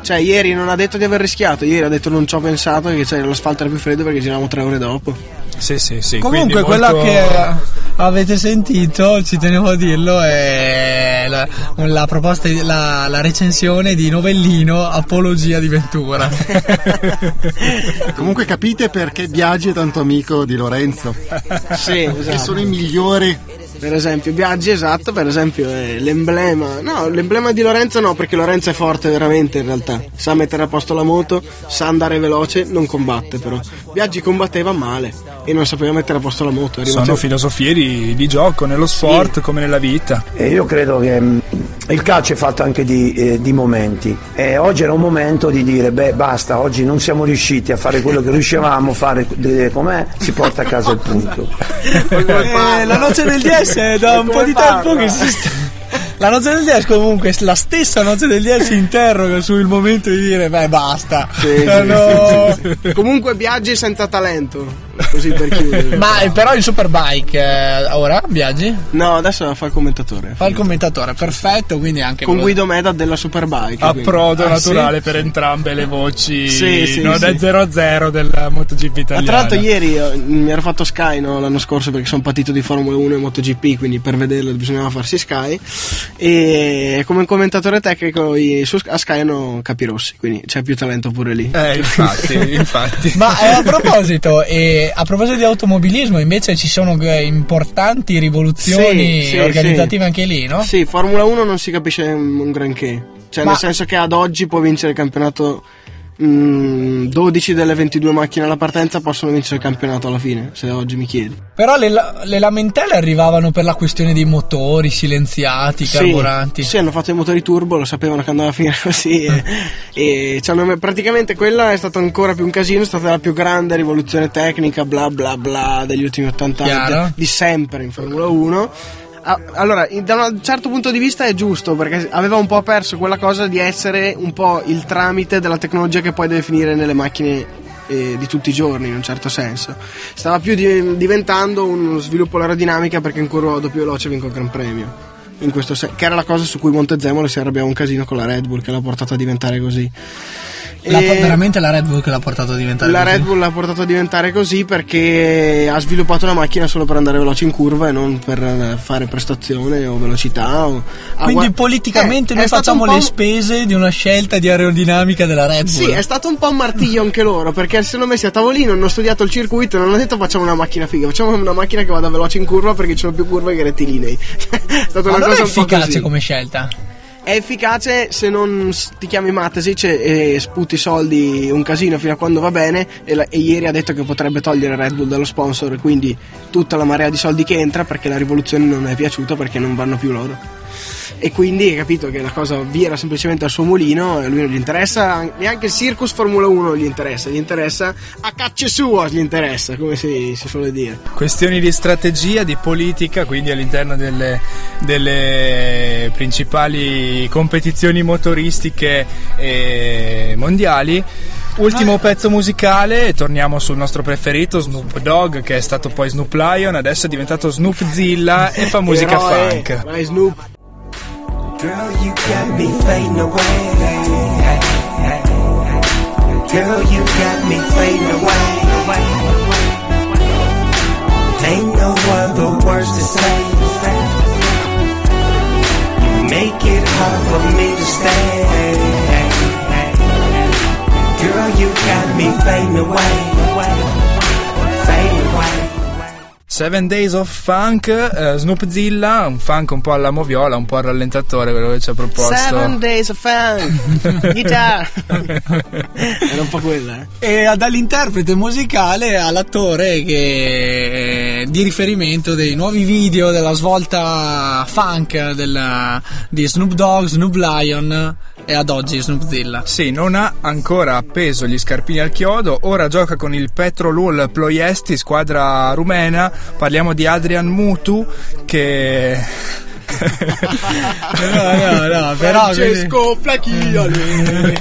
Cioè ieri non ha detto di aver rischiato, ieri ha detto non ci ho pensato, che cioè, l'asfalto era più freddo perché giravamo tre ore dopo. Sì, sì, sì. Comunque quella molto... che avete sentito, ci tenevo a dirlo, è la, la proposta, la, la recensione di Novellino, Apologia di Ventura. Comunque capite perché Biagi è tanto amico di Lorenzo. Sì, esatto. Che sono i migliori. Per esempio Biagi, esatto, per esempio eh, l'emblema, no, l'emblema di Lorenzo no, perché Lorenzo è forte veramente in realtà, sa mettere a posto la moto, sa andare veloce, non combatte però. Biagi combatteva male e non sapeva mettere a posto la moto. Sono filosofie di, di gioco, nello sport sì. come nella vita. E io credo che mh, il calcio è fatto anche di, eh, di momenti, e oggi era un momento di dire beh basta, oggi non siamo riusciti a fare quello che riuscivamo a fare, eh, com'è, si porta a casa il punto. eh, la noce del dieci è da e un po' di parla? Tempo che si sta... La noce del dieci, comunque la stessa noce del dieci si interroga sul momento di dire beh basta sì, no. sì, sì, sì. Comunque Biagi senza talento, così per chiudere. Ma però il Superbike eh, ora Biagi? No, adesso fa il commentatore. Fa il commentatore, perfetto, quindi anche con Guido Meda della Superbike. Approdo ah, naturale sì? per entrambe le voci. Sì, sì, non sì. è zero zero della MotoGP italiana. Ma tra l'altro ieri mi ero fatto Sky, no, l'anno scorso, perché sono partito di Formula uno e MotoGP, quindi per vederlo bisognava farsi Sky, e come commentatore tecnico su, a Sky hanno Capirossi, quindi c'è più talento pure lì. Eh, infatti, infatti. Ma eh, a proposito eh, a proposito di automobilismo invece ci sono importanti rivoluzioni sì, sì, organizzative sì. anche lì, no? Sì, Formula uno non si capisce un granché, cioè ma... nel senso che ad oggi può vincere il campionato mh, dodici delle ventidue macchine alla partenza possono vincere il campionato alla fine, se oggi mi chiedi. Però le, le lamentele arrivavano per la questione dei motori silenziati, carburanti. Sì, sì, hanno fatto i motori turbo, lo sapevano che andava a finire così e, e cioè, praticamente quella è stata ancora più un casino, è stata la più grande rivoluzione tecnica bla bla bla degli ultimi ottanta anni, di sempre in Formula uno. Allora, da un certo punto di vista è giusto, perché aveva un po' perso quella cosa di essere un po' il tramite della tecnologia che poi deve finire nelle macchine eh, di tutti i giorni, in un certo senso. Stava più di, diventando uno sviluppo aerodinamica, perché ancora vado più veloce, vinco il Gran Premio. In questo sen- che era la cosa su cui Montezemolo si arrabbiava un casino con la Red Bull, che l'ha portata a diventare così. La, veramente la Red Bull che l'ha portato a diventare la così? Red Bull l'ha portato a diventare così perché ha sviluppato una macchina solo per andare veloce in curva e non per fare prestazione o velocità o... quindi ah, politicamente eh, noi facciamo le spese di una scelta di aerodinamica della Red Bull. Sì, è stato un po' un martiglio anche loro, perché si sono messi a tavolino, hanno studiato il circuito e non hanno detto facciamo una macchina figa, facciamo una macchina che vada veloce in curva perché ci sono più curve che rettilinei. È stata una allora cosa un po' così. È efficace come scelta? È efficace se non ti chiami Matesic e sputi soldi un casino fino a quando va bene, e, la, e ieri ha detto che potrebbe togliere Red Bull dallo sponsor, e quindi tutta la marea di soldi che entra, perché la rivoluzione non è piaciuta, perché non vanno più loro, e quindi hai capito che la cosa vira semplicemente al suo mulino, e a lui non gli interessa neanche il circus Formula uno, gli interessa, gli interessa a caccia sua, gli interessa, come si, si suole dire, questioni di strategia, di politica. Quindi all'interno delle, delle principali competizioni motoristiche eh, mondiali. Ultimo pezzo musicale, torniamo sul nostro preferito Snoop Dogg, che è stato poi Snoop Lion, adesso è diventato Snoopzilla e fa musica eroe, funk. Vai Snoop. Girl, you got me fading away. Girl, you got me fading away. Ain't no other words to say. You make it hard for me to stay. Girl, you got me fading away. Fading away. Seven Days of Funk, uh, Snoopzilla, un funk un po' alla moviola, un po' al rallentatore, quello che ci ha proposto. Seven Days of Funk, guitar. Era un po' quella, eh? E dall'interprete musicale all'attore che di riferimento dei nuovi video della svolta funk della, di Snoop Dogg, Snoop Lion e ad oggi Snoopzilla. Sì, non ha ancora appeso gli scarpini al chiodo, ora gioca con il Petrolul Ploiesti, squadra rumena. Parliamo di Adrian Mutu che... no, no, no, però Francesco Flacchioli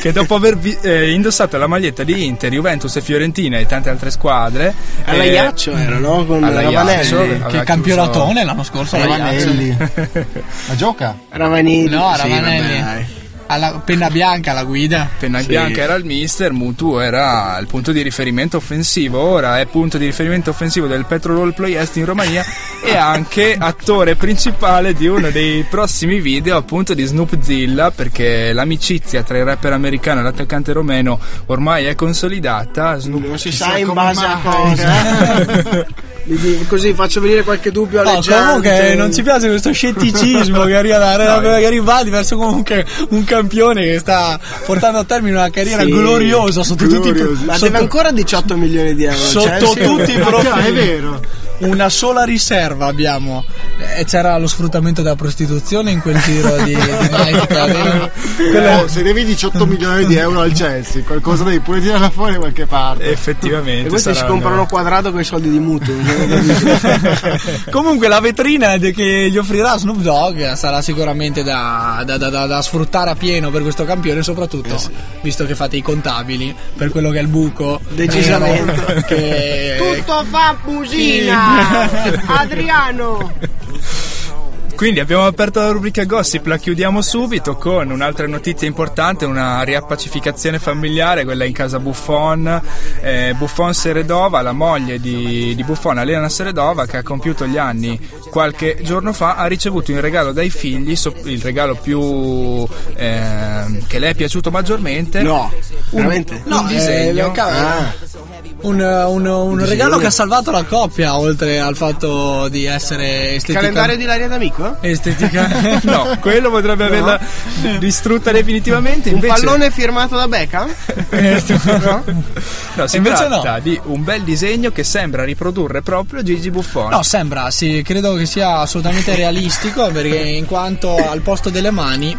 che dopo aver vi- eh, indossato la maglietta di Inter, Juventus e Fiorentina e tante altre squadre, alla eh, Iaccio era, no? Con Ravanelli, che campionatone l'anno scorso. Ravanelli ma gioca? Ravanelli no, Ravanelli sì, alla penna bianca alla guida. Penna sì. Bianca era il mister, Mutu era il punto di riferimento offensivo, ora è punto di riferimento offensivo del Petrolul Ploiesti in Romania e anche attore principale di uno dei prossimi video, appunto, di Snoopzilla, perché l'amicizia tra il rapper americano e l'attaccante romeno ormai è consolidata. Snoop non si sa in base a cosa. Così faccio venire qualche dubbio alle gente. No, comunque non ci piace questo scetticismo che arriva da no, Garibaldi verso comunque un campione che sta portando a termine una carriera sì, gloriosa sotto gloriosa. Tutti i pro- ma sotto, deve ancora diciotto milioni di euro sotto, cioè, tutti sì, i profili. È vero, una sola riserva abbiamo, eh, c'era lo sfruttamento della prostituzione in quel giro di, di Mike. Quello... oh, se devi diciotto milioni di euro al Chelsea qualcosa devi pure tirarla fuori da qualche parte, effettivamente. E questi si comprano Quadrato con i soldi di Mutu. Comunque la vetrina che gli offrirà Snoop Dogg sarà sicuramente da, da, da, da, da sfruttare a pieno per questo campione, soprattutto eh sì, visto che fate i contabili per quello che è il buco, decisamente che... tutto fa musina. Adriano. Quindi abbiamo aperto la rubrica gossip, la chiudiamo subito con un'altra notizia importante, una riappacificazione familiare, quella in casa Buffon. eh, Buffon Seredova, la moglie di, di Buffon, Elena Seredova, che ha compiuto gli anni qualche giorno fa, ha ricevuto in regalo dai figli so, il regalo più eh, che le è piaciuto maggiormente. No, un, veramente? Un no, disegno eh, ah. un, un, un regalo che ha salvato la coppia, oltre al fatto di essere estetica. Calendario di Ilaria D'Amico? Estetica. No, quello potrebbe averla no. distrutta definitivamente. Invece... un pallone firmato da Beckham? No, no, si invece tratta no. di un bel disegno che sembra riprodurre proprio Gigi Buffon. No, sembra, sì, credo che sia assolutamente realistico, perché in quanto al posto delle mani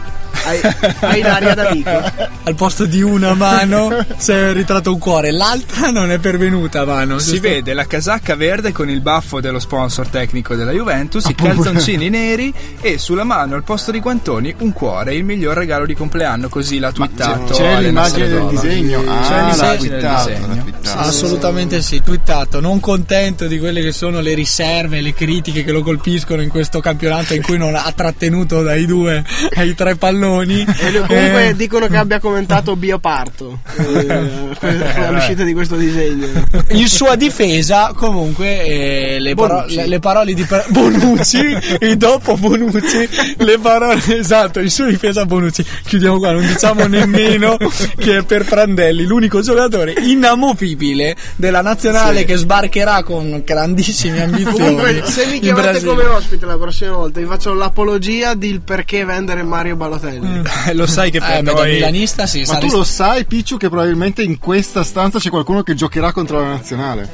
hai l'aria d'amico. Al posto di una mano si è ritratto un cuore, l'altra non è pervenuta a mano. Si giusto? Vede la casacca verde con il baffo dello sponsor tecnico della Juventus, ah, i calzoncini neri e sulla mano al posto di guantoni un cuore, il miglior regalo di compleanno, così l'ha twittato. C'è l'immagine del disegno? Ah, c'è l'immagine twittato, del disegno. Twittato, assolutamente sì, twittato. Non contento di quelle che sono le riserve, le critiche che lo colpiscono in questo campionato in cui non ha trattenuto dai due ai tre palloni. E comunque eh. dicono che abbia commentato Bioparto eh, eh, all'uscita di questo disegno. In sua difesa, comunque, eh, le, paro- le, le parole di par- Bonucci e dopo Bonucci, le parole esatto. In sua difesa, Bonucci. Chiudiamo qua, non diciamo nemmeno che per Prandelli, l'unico giocatore inamovibile della nazionale sì. che sbarcherà con grandissime ambizioni. Comunque, se mi chiamate come ospite la prossima volta, vi faccio l'apologia del perché vendere Mario Balotelli. Mm. Lo sai che per eh, noi milanista sì, ma tu rist- lo sai, Picciu, che probabilmente in questa stanza c'è qualcuno che giocherà contro la nazionale?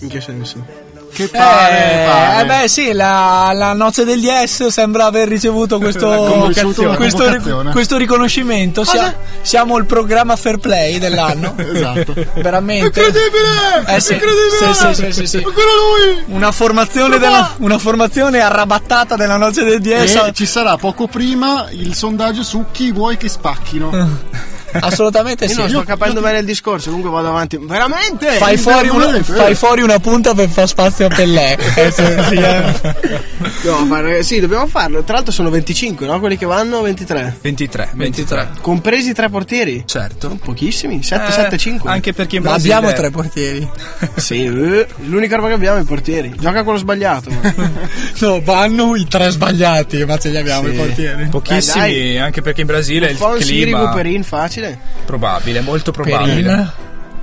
In che senso? Che pare, eh, pare. Eh beh sì, la, la noce degli S sembra aver ricevuto questo questo, questo riconoscimento. Sia, siamo il programma fair play dell'anno. Esatto. Veramente incredibile, eh, sì, incredibile. Sì, sì, sì, sì, sì. Lui. Una formazione della, una formazione arrabattata della noce degli S. E ci sarà poco prima il sondaggio su chi vuoi che spacchino. Assolutamente io sì. Non sto capendo bene il discorso, comunque vado avanti. Veramente? Fai fuori, una, fai fuori una punta per far spazio a Pellè. No, ma sì, dobbiamo farlo. Tra l'altro sono venticinque, no? Quelli che vanno ventitré. ventitré. ventitré. Compresi tre portieri? Certo. Sono pochissimi, sette, sette, cinque. Anche perché in Brasile... abbiamo tre portieri. Sì, l'unica roba che abbiamo è i portieri. Gioca quello sbagliato. No, vanno i tre sbagliati, ma ce li abbiamo sì. i portieri. Pochissimi, eh, anche perché in Brasile il clima... Sirigu, Perin, facile. Probabile, molto probabile. Perina.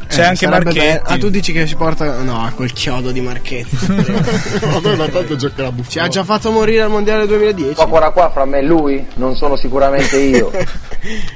C'è eh, anche Marchetti. Be- ah, tu dici che si porta. No, quel chiodo di Marchetti. Ma tanto giocherà Buffon. Ci ha già fatto morire al mondiale duemiladieci. Qua qua qua fra me e lui, non sono sicuramente io.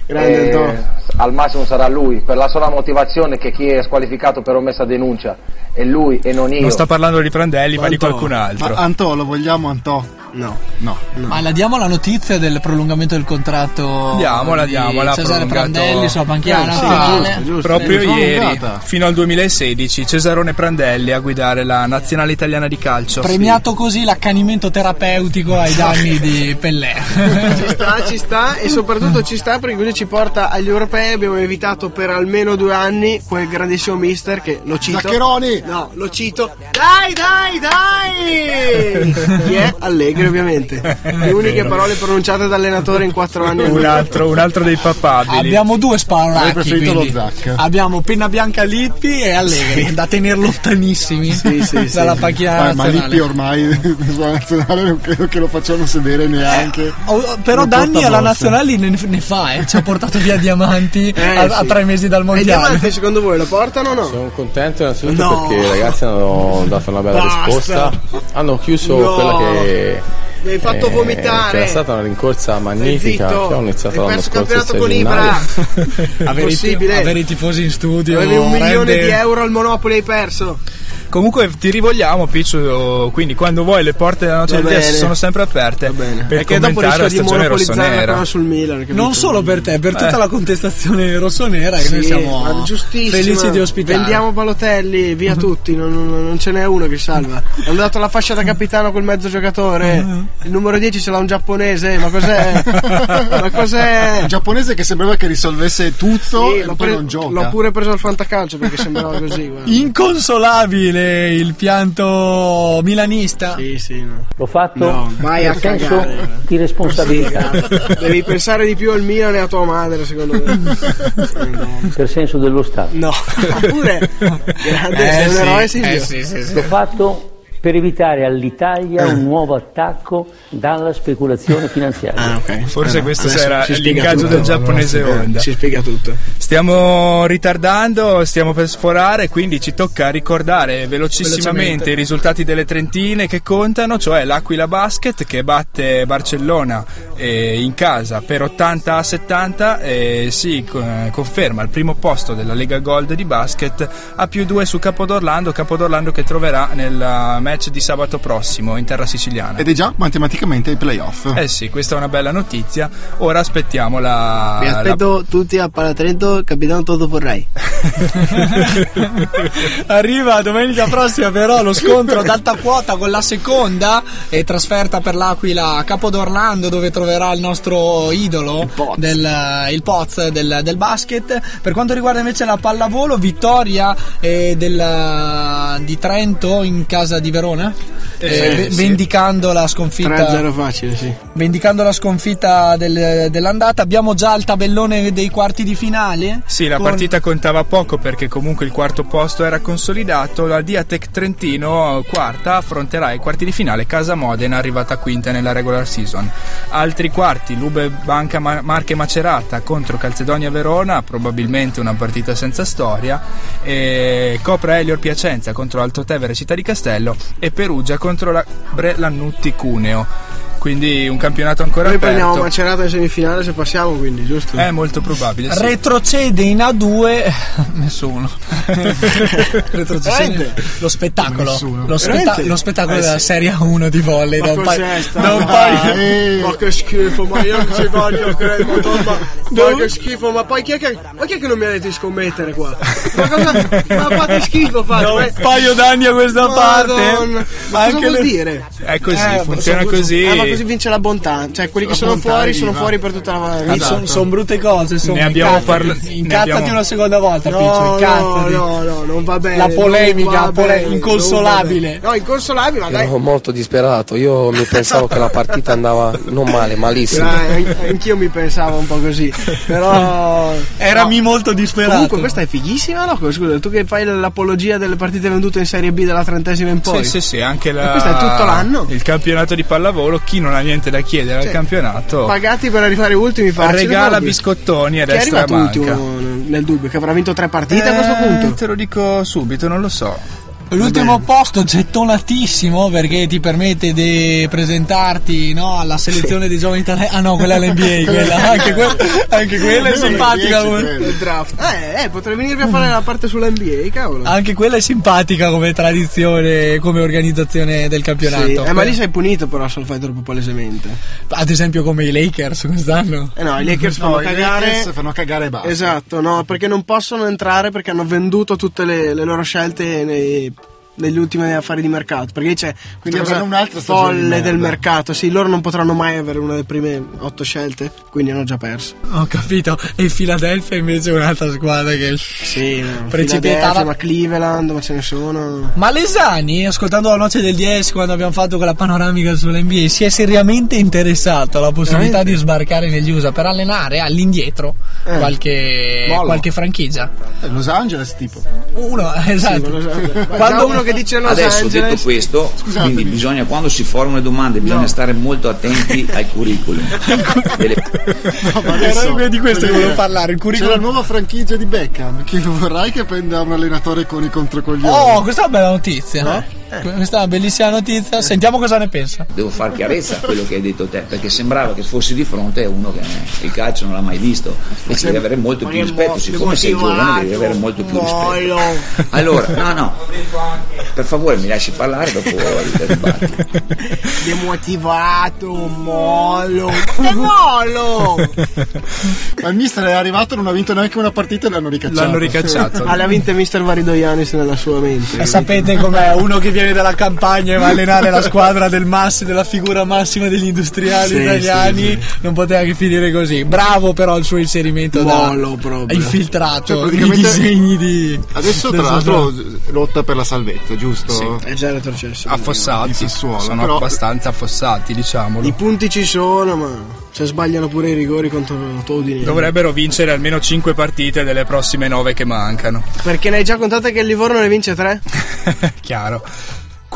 Grande, eh, al massimo sarà lui, per la sola motivazione che chi è squalificato per omessa denuncia è lui e non io. Non sta parlando di Prandelli, ma, ma di qualcun altro. Ma Antò, lo vogliamo Antò? No, no, no. Ma la diamo la notizia del prolungamento del contratto. Diamola, di diamola. Cesare prolungato... Prandelli sulla panchina. Sì, giusto, giusto. Proprio eh, ieri, fino al duemilasedici, Cesarone Prandelli a guidare la nazionale italiana di calcio. Premiato sì. così l'accanimento terapeutico ai danni di Pellè. Ci sta, ci sta, e soprattutto ci sta perché così ci porta agli europei. Abbiamo evitato per almeno due anni quel grandissimo mister che lo cito. Zaccheroni. No, lo cito. Dai, dai, dai. Chi è? Allegri. Ovviamente le uniche parole pronunciate da allenatore in quattro anni. Un altro, un altro dei papabili. Abbiamo due sparolacchi. Abbiamo Penna Bianca, Lippi e Allegri, sì. da tenere lontanissimi sì, sì, dalla sì. panchina. Ma Lippi ormai sulla nazionale non credo che lo facciano sedere neanche. Eh, oh, però danni alla nazionale ne, ne fa. Eh. Ci ha portato via Diamanti eh, a, sì. a tre mesi dal mondiale. E Diamanti secondo voi lo portano o no? Sono contento innanzitutto no. perché i ragazzi hanno dato una bella Basta. risposta. Hanno chiuso no. quella che mi hai fatto eh, vomitare. È stata una rincorsa magnifica. Che ho iniziato l'anno scorso. Ho perso il campionato con Ibra. Impossibile. Avere i tifosi in studio. Avevi un milione rende... di euro al Monopoli hai perso. Comunque ti rivogliamo, Picciu, quindi quando vuoi le porte della notte del D S sono sempre aperte. Perché dopo rischia la di monopolizzare sul Milan. Capito? Non solo per te, per tutta eh. la contestazione rossonera che sì, noi siamo felici di ospitare. Vendiamo Balotelli, via tutti, non, non, non ce n'è uno che salva. Hanno dato la fascia da capitano col mezzo giocatore, il numero dieci ce l'ha un giapponese, ma cos'è? Ma cos'è? Un giapponese che sembrava che risolvesse tutto sì, e poi pre- non gioca. L'ho pure preso al fantacalcio perché sembrava così. Guarda. Inconsolabile! Il pianto milanista sì, sì, no. l'ho fatto no, vai a cagare di responsabilità. Devi pensare di più al Milan e a tua madre, secondo me. No. Per senso dello Stato no. Pure grande eh, sì, eh, sì, sì, sì. L'ho fatto per evitare all'Italia un nuovo attacco dalla speculazione finanziaria. Ah, okay. Forse ah, no. questo Adesso era l'ingaggio del giapponese Honda. Si spiega tutto. Stiamo ritardando, stiamo per sforare, quindi ci tocca ricordare velocissimamente i risultati delle trentine che contano, cioè l'Aquila Basket che batte Barcellona eh, in casa per ottanta a settanta e si eh, conferma il primo posto della Lega Gold di basket a più due su Capodorlando, Capodorlando che troverà nel match di sabato prossimo in terra siciliana. Ed è già matematicamente ai playoff. Eh sì, questa è una bella notizia. Ora aspettiamo la... Vi aspetto la... tutti a Palatrento, capitano Toto Vorrei. Arriva domenica prossima però lo scontro ad alta quota con la seconda e trasferta per l'Aquila a Capodorlando, dove troverà il nostro idolo, il Poz del, il Poz del, del basket. Per quanto riguarda invece la pallavolo, vittoria eh, del, di Trento in casa di Verona, eh, eh, vendicando sì. la sconfitta tre a zero facile, sì. vendicando la sconfitta del, dell'andata. Abbiamo già il tabellone dei quarti di finale. Sì, la con... partita contava poco perché comunque il quarto posto era consolidato. La Diatec Trentino quarta affronterà i quarti di finale Casa Modena, arrivata quinta nella regular season. Altri quarti: Lube Banca Marche Macerata contro Calzedonia Verona, probabilmente una partita senza storia, e Copra Elior Piacenza contro Altotevere Città di Castello e Perugia contro la Brelannutti Cuneo. Quindi un campionato ancora aperto. Noi prendiamo Macerata in semifinale se passiamo, quindi, giusto? È molto probabile, sì. Retrocede in A due nessuno. Retrocede lo spettacolo, lo, spetta- lo spettacolo eh, della sì. Serie A uno di volley. Ma cos'è sta? Ma che schifo, ma io non ci voglio credere, ma che schifo, ma poi chi è che, ma chi è che non mi ha detto di scommettere qua? Ma cosa, ma fate schifo, fate no, un paio d'anni a questa Madonna. parte. Ma anche cosa vuol le... dire? È così, eh, funziona così. Eh, ma così vince la bontà, cioè quelli la che sono fuori arriva. sono fuori per tutta la vita. Esatto. Sono, sono brutte cose, sono ne abbiamo parlato. Incazzati abbiamo... una seconda volta, no, Piccio, no, no, no, non va bene. La polemica, va bene, polemica inconsolabile. No, inconsolabile, ma dai. Ero molto disperato, io mi pensavo che la partita andava non male, malissimo. Dai, anch'io mi pensavo un po' così, però erami no. molto disperato. Comunque questa è fighissima, no? Scusa, tu che fai l'apologia delle partite vendute in Serie B dalla trentesima in poi. Sì, sì, sì, anche la... Questo è tutto l'anno. Il campionato di pallavolo, chi non ha niente da chiedere, cioè, al campionato pagati per arrivare ultimi, facile, regala biscottoni a destra e manca. Nel dubbio che avrà vinto tre partite eh, a questo punto, te lo dico subito, non lo so. L'ultimo posto gettonatissimo perché ti permette di presentarti, no, alla selezione sì. dei giovani italiani. Ah no, quella è l'N B A, quella anche, que- anche quella è simpatica come il draft. Eh, eh potrei venirvi a fare la parte sull'N B A, cavolo. Anche quella è simpatica come tradizione, come organizzazione del campionato. Sì. Eh, eh. Ma lì sei punito però se lo fai troppo palesemente. Ad esempio come i Lakers quest'anno. Eh no, i Lakers no, fanno i cagare, Lakers fanno cagare e basta. Esatto, no, perché non possono entrare perché hanno venduto tutte le, le loro scelte nei degli ultimi affari di mercato, perché c'è quindi avranno un'altra folle del mercato. Sì, loro non potranno mai avere una delle prime otto scelte, quindi hanno già perso. Ho capito. E il Philadelphia invece è un'altra squadra che sì, no, precipitava. Ma Cleveland, ma ce ne sono. Ma Lesani, ascoltando la noce del dieci quando abbiamo fatto quella panoramica sull'N B A, si è seriamente interessato alla possibilità Veramente? di sbarcare negli U S A per allenare all'indietro eh. qualche Molo. qualche franchigia. Eh, Los Angeles tipo. Uno, esatto. Sì, quando uno che dice Los Adesso Angeles. detto questo, Scusatemi. quindi bisogna, quando si formano le domande, bisogna no. stare molto attenti al curriculum. Dele... No, ma adesso, era di questo che volevo parlare. Il curriculum. C'è la nuova franchigia di Beckham, che vorrai che prenda un allenatore con i controcoglioni. Oh, questa è una bella notizia, no? Eh. Questa è una bellissima notizia. Sentiamo cosa ne pensa. Devo far chiarezza a quello che hai detto te, perché sembrava che fossi di fronte a uno che il calcio non l'ha mai visto. E ci deve avere molto ma più rispetto, mo- siccome sei giovane devi avere molto più rispetto. Allora, no, no. Per favore mi lasci parlare dopo il dibattito. Demotivato, mollo. È mollo. Ma il mister è arrivato, non ha vinto neanche una partita e l'hanno ricacciato. L'hanno ricacciato. Ma l'ha vinto il mister Varidoianis nella sua mente. E sapete com'è? Uno che viene dalla campagna e va a allenare la squadra del massi, della figura massima degli industriali sì, italiani, sì, sì. non poteva che finire così. Bravo però il suo inserimento mollo, da proprio. infiltrato, cioè, i disegni di adesso tra l'altro lotta per la salvezza, giusto? Sì, è già retrocesso. Affossati, Sassuolo, sono però... abbastanza affossati, diciamolo. I punti ci sono, ma se sbagliano pure i rigori contro Todini. Dovrebbero vincere almeno cinque partite delle prossime nove che mancano. Perché ne hai già contate che il Livorno ne vince tre? Chiaro.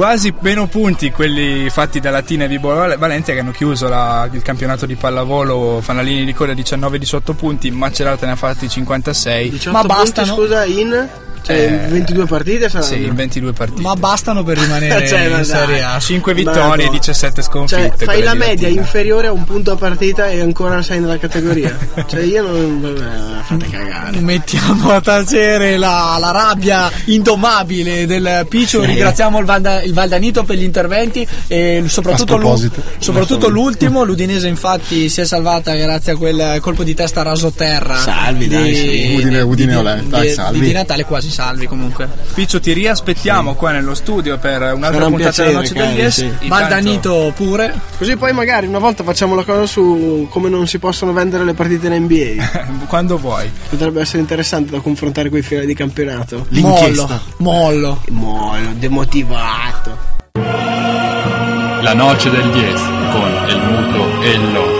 quasi meno punti quelli fatti da Latina e di Valencia, che hanno chiuso la, il campionato di pallavolo fanalini di coda diciannove diciotto punti. Macerata ne ha fatti cinquantasei, diciotto ma basta, scusa, in cioè, eh, ventidue partite saranno? Sì, ventidue partite, ma bastano per rimanere cioè, in Serie A. Cinque vittorie e no. diciassette sconfitte, cioè, fai la media inferiore a un punto a partita e ancora sei nella categoria. Cioè io non, vabbè, fate cagare. Mettiamo a tacere la, la rabbia indomabile del Piccio. Sì. Ringraziamo il, Valda, il Valdanito per gli interventi e soprattutto, l'u, soprattutto l'ultimo. L'Udinese infatti si è salvata grazie a quel colpo di testa raso terra. Salvi di, dai, sì. Udine, Udine, Udine, Udine, dai, salvi. Di, di Natale quasi salvi comunque. Piccio, ti riaspettiamo sì. qua nello studio per un'altra Sarà puntata un piacere, della Noce degli sì. Valdanito pure, così poi magari una volta facciamo la cosa su come non si possono vendere le partite in N B A. Quando vuoi, potrebbe essere interessante da confrontare con i finali di campionato. L'inchiesta. Mollo Mollo Mollo demotivato. La Noce del dieci con il muto e il loco.